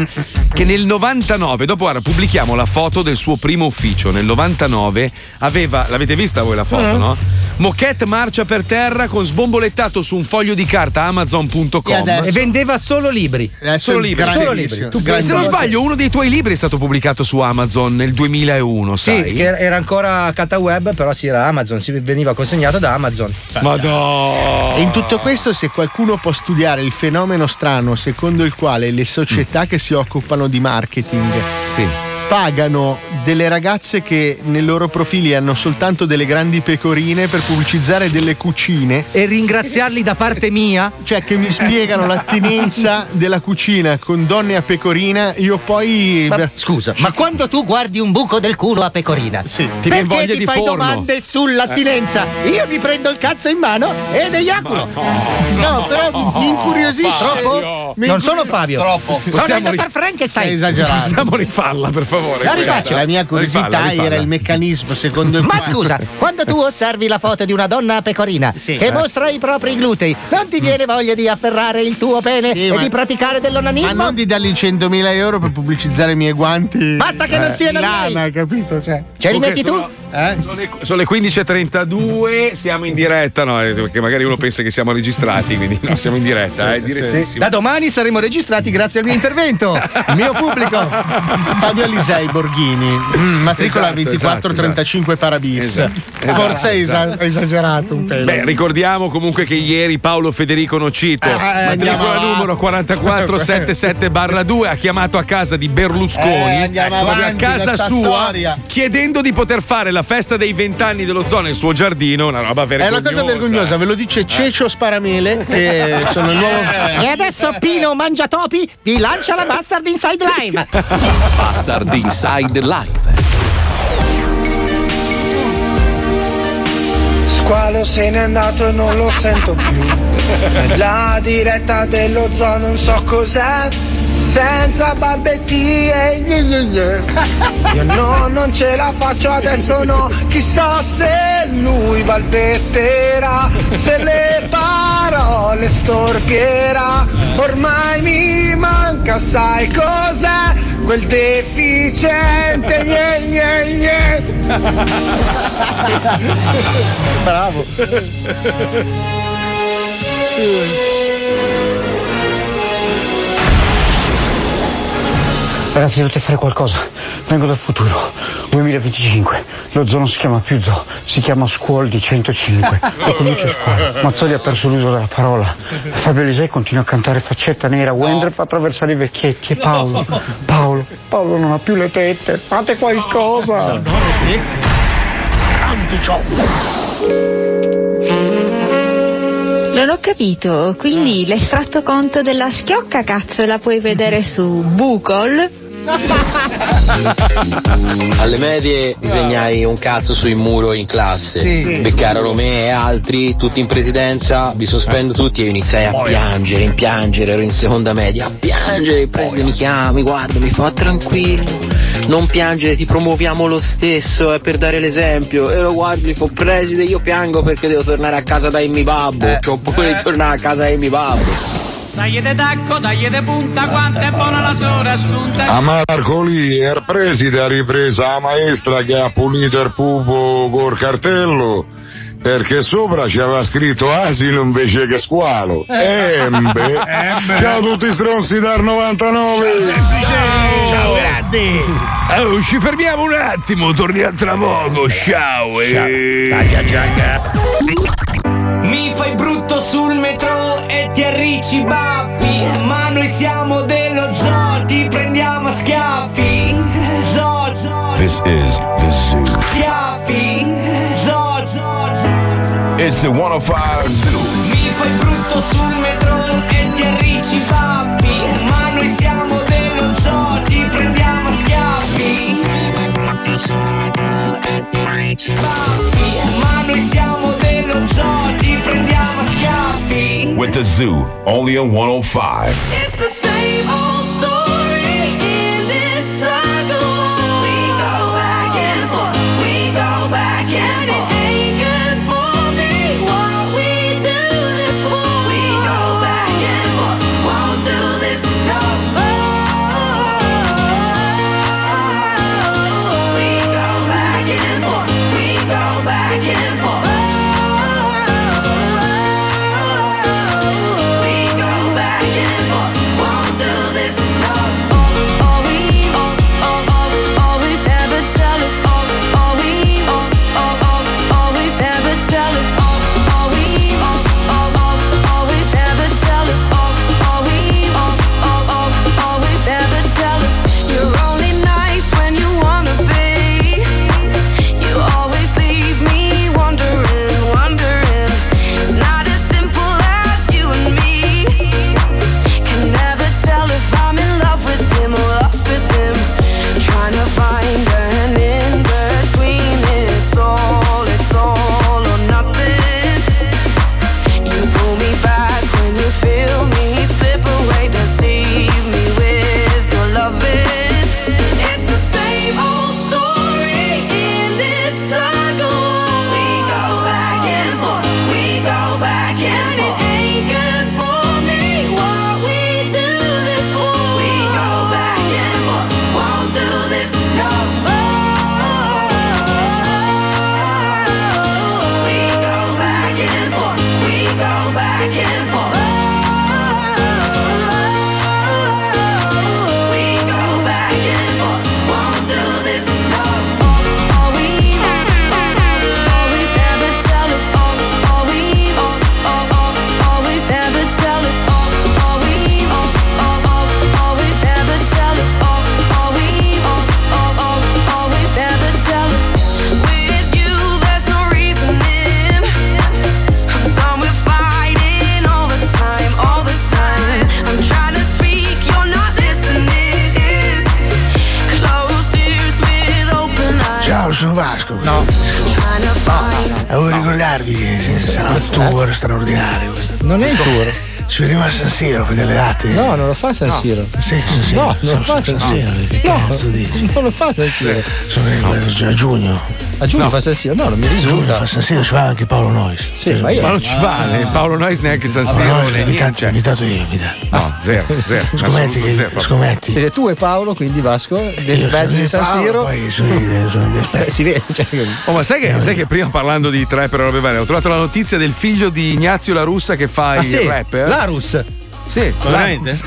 Che nel 99, dopo ora pubblichiamo la foto del suo primo ufficio, nel 99 aveva, l'avete vista voi la foto, no? Moquette marcia per terra con sbombolettato su un foglio di carta amazon.com e vendeva solo libri. Solo libri. Se non sbaglio, uno dei tuoi libri è stato pubblicato su Amazon nel 2001, sai? Sì, che era ancora CataWeb, però sì, era Amazon, si veniva consegnato da Amazon. Madonna! E in tutto questo, se qualcuno può studiare il fenomeno strano secondo il quale le società che si occupano di marketing pagano delle ragazze che nei loro profili hanno soltanto delle grandi pecorine per pubblicizzare delle cucine e ringraziarli da parte mia, cioè che mi spiegano l'attinenza della cucina con donne a pecorina, io poi scusa, ma quando tu guardi un buco del culo a pecorina, ti perché voglia ti di fai forno? Domande sull'attinenza? Io mi prendo il cazzo in mano ed eiaculo. No, però mi incuriosisce troppo. Non sono Fabio, troppo. Sono il dottor Frankenstein. Stai esagerando. Possiamo rifarla, per favore? La rifaccio. La mia curiosità era il meccanismo secondo il quale. Ma scusa, quando tu osservi la foto di una donna a pecorina che mostra i propri glutei, non ti viene voglia di afferrare il tuo pene e di praticare dell'onanismo? Ma non di dargli 100.000 euro per pubblicizzare i miei guanti. Basta che non siano lana, capito? Ce li metti tu? Sono le 15:32, siamo in diretta, no? Perché magari uno pensa che siamo registrati, quindi no, siamo in diretta. Da domani saremo registrati grazie al mio intervento, il mio pubblico. Fabio Alisei Borghini, matricola 2435 Parabis. Forse è esagerato un pelo. Beh, ricordiamo comunque che ieri Paolo Federico Nocito, matricola numero 4477/2, ha chiamato a casa di Berlusconi, a casa sua, chiedendo di poter fare la festa dei 20 anni dell'Ozono nel suo giardino, una roba vergognosa. È una cosa vergognosa, ve lo dice Cecio Sparamele, che sono il nuovo. E adesso Pino Mangiatopi vi lancia la Bastard Inside Live. Bastard Inside Live. Squalo se n'è andato e non lo sento più. La diretta dell'Ozono non so cos'è. senza balbettine. Io no, non ce la faccio adesso, no. Chissà se lui balbetterà, se le parole storpierà. Ormai mi manca, sai cos'è? Quel deficiente, gne, gne, gne. Bravo. Ragazzi, dovete fare qualcosa. Vengo dal futuro. 2025. Lo zoo non si chiama più zoo, si chiama Scuol di 105. E comincia Scuola. Mazzoli ha perso l'uso della parola. Fabio Alisei continua a cantare Faccetta Nera. Wender fa attraversare i vecchietti. E Paolo non ha più le tette. Fate qualcosa. No, non ho capito, quindi l'hai fatto conto della schiocca cazzo, la puoi vedere su Google? Alle medie disegnai un cazzo sui muro in classe, sì. Beccarono me e altri, tutti in presidenza, vi sospendo tutti e io iniziai a piangere, ero in seconda media, a piangere, il preside mi chiama, mi guarda, mi fa tranquillo, non piangere, ti promuoviamo lo stesso, è per dare l'esempio. E lo guardo, gli dico, preside, io piango perché devo tornare a casa dai mi babbo, c'ho paura di tornare a casa dai mi babbo. Dagli de tacco, dagli de punta, quanto è buona la sora assunta. A Marcoli il preside ha ripreso la maestra che ha pulito il pupo col cartello perché sopra c'aveva scritto asilo invece che squalo. Ciao a tutti stronzi dal 99. Ciao grandi. Oh, ci fermiamo un attimo, torniamo tra poco. Ciao. Mi fai brutto sul metro e ti arricci baffi, ma noi siamo dello zoo, ti prendiamo a schiaffi. Zoo, zoo. This is the zoo. Schiaffi. Zoo, zoo, zoo, zoo. It's the 105 zoo. Mi fai brutto sul metro e ti arricci baffi, ma noi siamo dello zoo, ti prendiamo a schiaffi. Mi fai brutto sul metro e ti arricci baffi, ma noi siamo dello zoo, ti prendiamo a schiaffi. With the zoo, only on 105. It's the same old story in this circle. We go back and forth, we go back and forth. It ain't good for me what we do this for. We go back and forth, won't do this no more. We go back and forth, we go back and forth. Sono Vasco. Devo ricordarvi che sarà un tour straordinario. Non è il tour. Ci vediamo a San Siro con le alleate. No, non lo fa San Siro. Sì, San Siro. No, non lo fa San Siro. Non lo fa San Siro. Sono a giugno. A giugno fa San Siro? No, non mi risulta. A giugno fa San Siro, ci va anche Paolo Nois. Sì, ma io. Ma non ci va, Paolo Nois neanche San Siro. No, invitato io, mi dà. No, zero. Scommetti. Siete tu e Paolo, quindi Vasco, del mezzo di San Siro. Poi si vede. Oh, ma sai che prima, parlando di trapper e robe varie, ho trovato la notizia del figlio di Ignazio La Russa che fa il rapper. La Russa. Sì, veramente? Sì,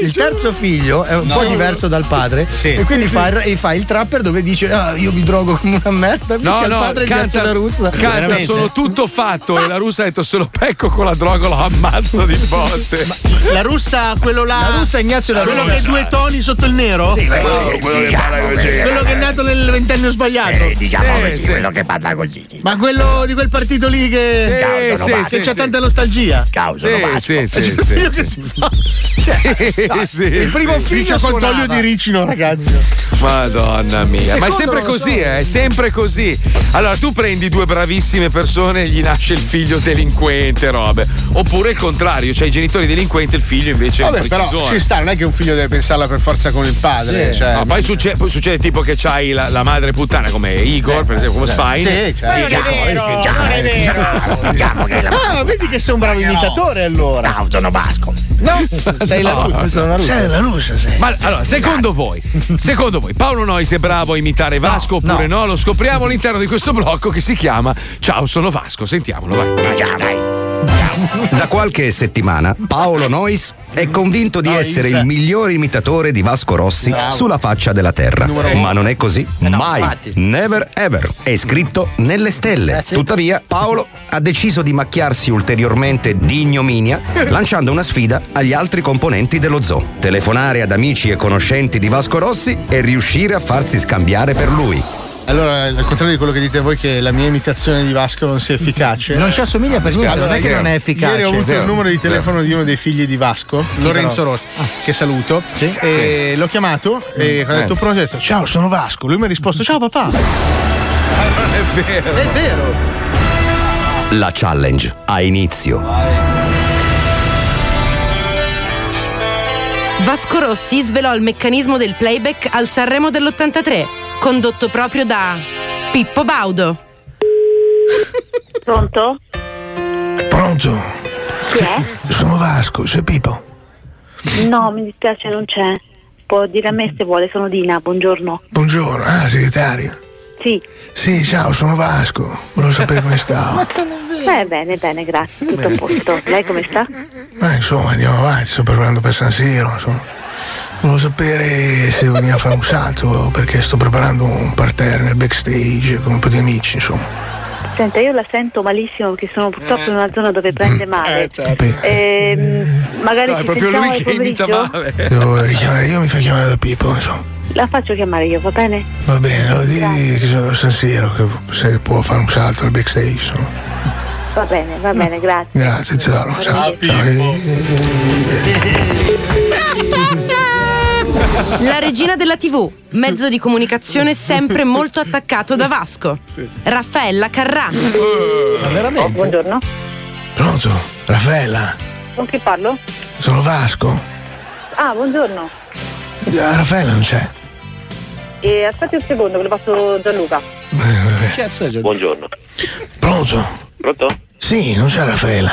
il terzo figlio è un po' diverso dal padre, e quindi fa il trapper dove dice io mi drogo come una merda, perché il padre canta La Russa. Canta, sono tutto fatto, e La Russa ha detto: se lo pecco con la droga lo ammazzo di botte. Ma La Russa, quello là, La Russa Ignazio La Russa, quello che ha 2 toni sotto il nero? Sì, quello che è nato nel ventennio sbagliato. Diciamo così. Quello che parla così. Ma quello di quel partito lì che c'ha tanta nostalgia. Sì. Il figlio che si fa il primo figlio col toglio di Ricino, ragazzi, madonna mia. Ma è sempre così, è sempre così. Allora tu prendi 2 bravissime persone e gli nasce il figlio delinquente, robe, oppure il contrario, cioè i genitori delinquenti e il figlio invece però ci sta, non è che un figlio deve pensarla per forza con il padre, cioè, no, poi succede tipo che c'hai la madre puttana come Igor, per esempio, come Spine. Non è vero. Ah, vedi che sei un bravo imitatore, allora. No, sono Vasco. Sei la Russa. Ma allora, secondo voi Paolo Nois è bravo a imitare Vasco oppure no? Lo scopriamo all'interno di questo blocco che si chiama Ciao, sono Vasco. Sentiamolo, vai. Da qualche settimana Paolo Nois è convinto di essere il miglior imitatore di Vasco Rossi sulla faccia della terra. Ma non è così, mai, never ever. È scritto nelle stelle. Tuttavia Paolo ha deciso di macchiarsi ulteriormente di ignominia lanciando una sfida agli altri componenti dello zoo: telefonare ad amici e conoscenti di Vasco Rossi e riuscire a farsi scambiare per lui. Allora, al contrario di quello che dite voi, che la mia imitazione di Vasco non sia efficace. Non ci assomiglia per niente, non è che non è efficace. Ieri ho avuto il numero di telefono di uno dei figli di Vasco, Lorenzo Rossi, che saluto. E l'ho chiamato e ho detto pronto, ho detto: ciao, sono Vasco. Lui mi ha risposto: ciao papà. Non è vero. È vero. La challenge ha inizio. Vasco Rossi svelò il meccanismo del playback al Sanremo dell'83. Condotto proprio da Pippo Baudo. Pronto? Pronto? Chi è? Sono Vasco, c'è Pippo? No, mi dispiace, non c'è. Può dire a me se vuole, sono Dina, buongiorno. Buongiorno, segretaria? Sì. Sì, ciao, sono Vasco, volevo sapere come stavo. Bene, grazie, tutto a posto. Lei come sta? Insomma, andiamo avanti, sto preparando per San Siro, insomma. Volevo sapere se veniva a fare un salto perché sto preparando un parterre nel backstage con un po' di amici, insomma. Senta, io la sento malissimo perché sono purtroppo in una zona dove prende male. Magari no, ci è proprio lui che imita male. Devo richiamare io, mi fai chiamare da Pippo, insomma. La faccio chiamare io, va bene? Va bene, lo dici che sono San Siro, che se può fare un salto nel backstage, insomma. Va bene, grazie. Grazie, ciao. Ciao Pippo. La regina della TV, mezzo di comunicazione sempre molto attaccato da Vasco. Raffaella Carrà. Veramente? Oh, buongiorno. Pronto? Raffaella? Con chi parlo? Sono Vasco. Ah, buongiorno. Raffaella non c'è. Aspetti un secondo, ve lo passo Gianluca. Che cazzo è Gianluca? Buongiorno. Pronto? Pronto? Sì, non c'è Raffaella.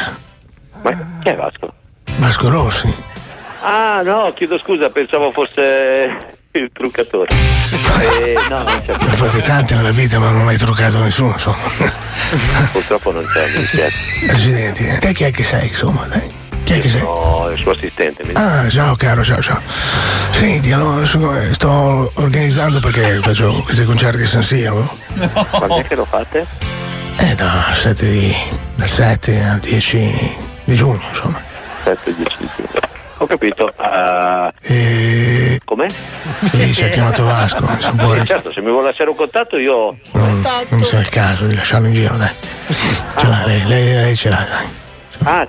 Ma chi è Vasco? Vasco Rossi. Ah no, chiedo scusa, pensavo fosse il truccatore. No, non c'è. Ne fate tante nella vita, ma non ho mai truccato nessuno, insomma. Purtroppo non c'è, mi dispiace. Accidenti, te chi è che sei, insomma, dai? Chi è che sei? No, il suo assistente. Ciao caro, ciao. Senti, allora, sto organizzando perché faccio questi concerti di San Siro. No. Quando è che lo fate? Dal 7 al 10 di giugno, insomma. 7-10 di giugno. Ho capito. Come? Ci ha chiamato Vasco. Certo, se mi vuole lasciare un contatto io. Non mi sa il caso di lasciarlo in giro, dai. Ce l'ha, lei ce l'ha, dai.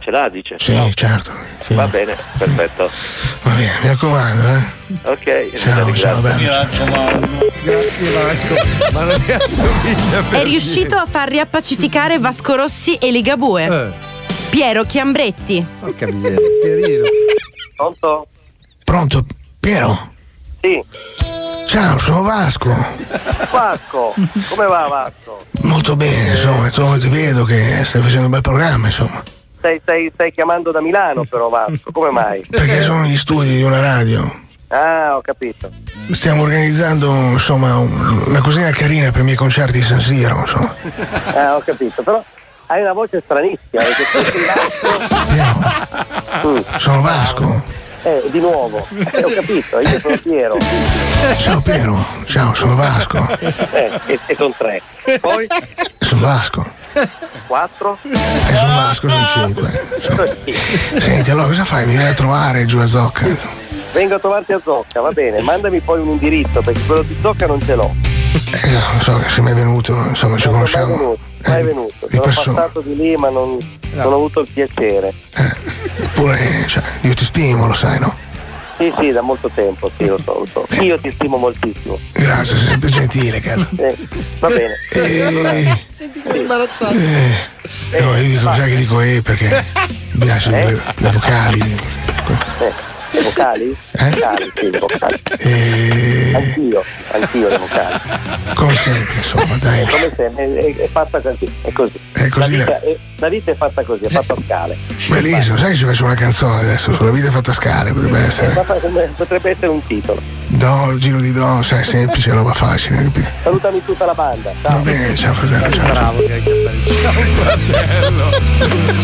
Ce l'ha, dice? Sì, no. Certo. Sì. Va bene, perfetto. Va bene, mi raccomando, Ok, ciao, bello. Mi raccomando. Grazie Vasco. Ma non mi assomiglia. È riuscito a far riappacificare Vasco Rossi e Ligabue. Piero Chiambretti. Porca miseria, Pierino. Pronto? Pronto, Piero? Sì. Ciao, sono Vasco. Vasco, come va Vasco? Molto bene, insomma, ti vedo che stai facendo un bel programma, insomma. Stai chiamando da Milano però Vasco, come mai? Perché sono gli studi di una radio. Ah, ho capito. Stiamo organizzando, insomma, una cosina carina per i miei concerti di San Siro, insomma. Ah, ho capito, però hai una voce stranissima, perché sei Vasco. Sono Vasco. Di nuovo, ho capito, io sono Piero. Ciao Piero, ciao, sono Vasco. E sono tre. Poi? Sono Vasco. 4? Sono Vasco, sono 5. Senti, allora cosa fai? Mi vieni a trovare giù a Zocca? Vengo a trovarti a Zocca, va bene, mandami poi un indirizzo, perché quello di Zocca non ce l'ho. No, non so se mi è venuto, insomma, ci conosciamo. Mai venuto, sono passato di lì ma non ho avuto il piacere. Eppure, cioè, io ti stimo, lo sai, no? Sì, da molto tempo, sì, lo so. Io ti stimo moltissimo. Grazie, sei sempre gentile, cazzo. Va bene. Senti come imbarazzato. No, io dico, sai che dico perché mi piacciono le vocali. Le vocali? Vocali, sì, le vocali. Anch'io le vocali. Come sempre, insomma, dai. Come sempre, è fatta così, è così. È così la vita è fatta così, è fatta a scale. Bellissimo, sai che ci faccio una canzone adesso sulla vita è fatta a scale, potrebbe essere. Potrebbe essere un titolo. Do, giro di do, sai, semplice, roba facile, capito? Salutami tutta la banda. Ciao. Va bene, ciao fratello, ciao. Bravo, ciao fratello.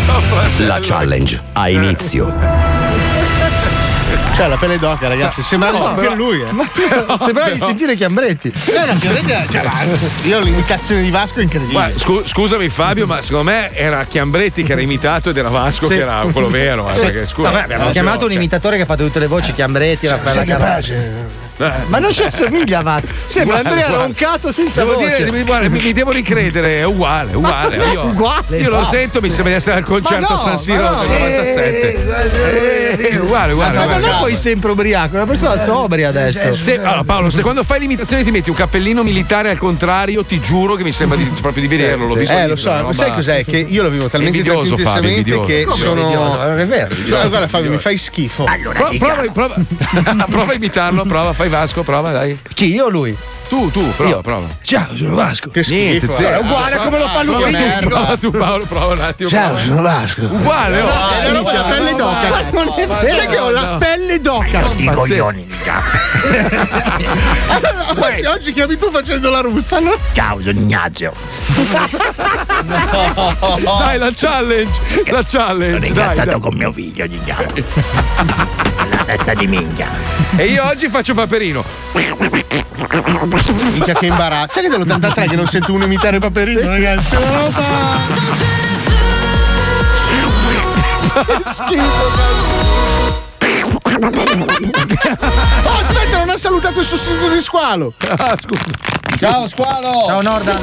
Ciao fratello. La challenge ha inizio. Cioè la pelle d'oca, ragazzi, sembrava anche lui. Sembrava di sentire Chiambretti. Io ho l'imitazione di Vasco incredibile. Ma, scusami Fabio, ma secondo me era Chiambretti che era imitato ed era Vasco che era quello vero. Perché, scusa, vabbè, abbiamo chiamato un imitatore che ha fatto tutte le voci, Chiambretti, Raffaello. Ma non ci assomiglia a sembra Andrea roncato senza voce. Mi devo ricredere, è uguale. Io lo sento, mi sembra di essere al concerto San Siro del 97. Uguale. Ma non poi sempre ubriaco, è una persona sobria adesso. Allora, Paolo, se quando fai l'imitazione ti metti un cappellino militare al contrario, ti giuro che mi sembra proprio di vederlo. L'ho visto. Lo so, ma sai cos'è? Che io lo vivo talmente intensamente che sono. Non è vero. Guarda Fabio, mi fai schifo. Allora, prova a imitarlo, fai Vasco, prova, dai. Chi, io o lui? Tu, prova. Ciao, sono Vasco. Che schifo. Niente, è uguale come lo fa lui. Tu, Paolo, prova un attimo. Ciao, sono Vasco. Uguale, è la roba della pelle d'oca. Ma non è vero. Sai che ho la pelle d'oca. Non ti coglioni, mica. Oggi chiami tu facendo la russa, no? Ciao, sono Ignazio. Dai, la challenge. Sono incazzato con mio figlio, diciamo. Alla testa di minchia. E io oggi faccio Paperino. Minchia che imbarazzo. Sai che dell'83 che non sento uno imitare Paperino, ragazzi? Schifo, aspetta, non ha salutato il sostituto di Squalo. Ah, scusa. Ciao Squalo. Ciao Nordan.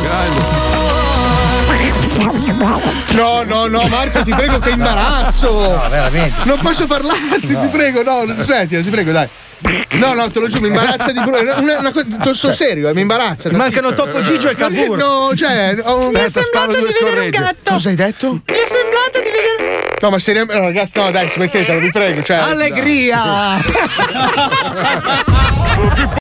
No, Marco, ti prego, che imbarazzo. No, veramente. Non posso parlarti, ti prego, smettila, ti prego, dai. No, te lo giuro, mi imbarazza di brutto. Sono serio, mi imbarazza. Mancano Tocco Gigio e Cabur. No, cioè, aspetta, sparo due scorreggi. Cosa hai detto? Mi è sembrato di vedere. No, ma seriamente, ragazzi, no, dai, smettetelo, vi prego. Allegria.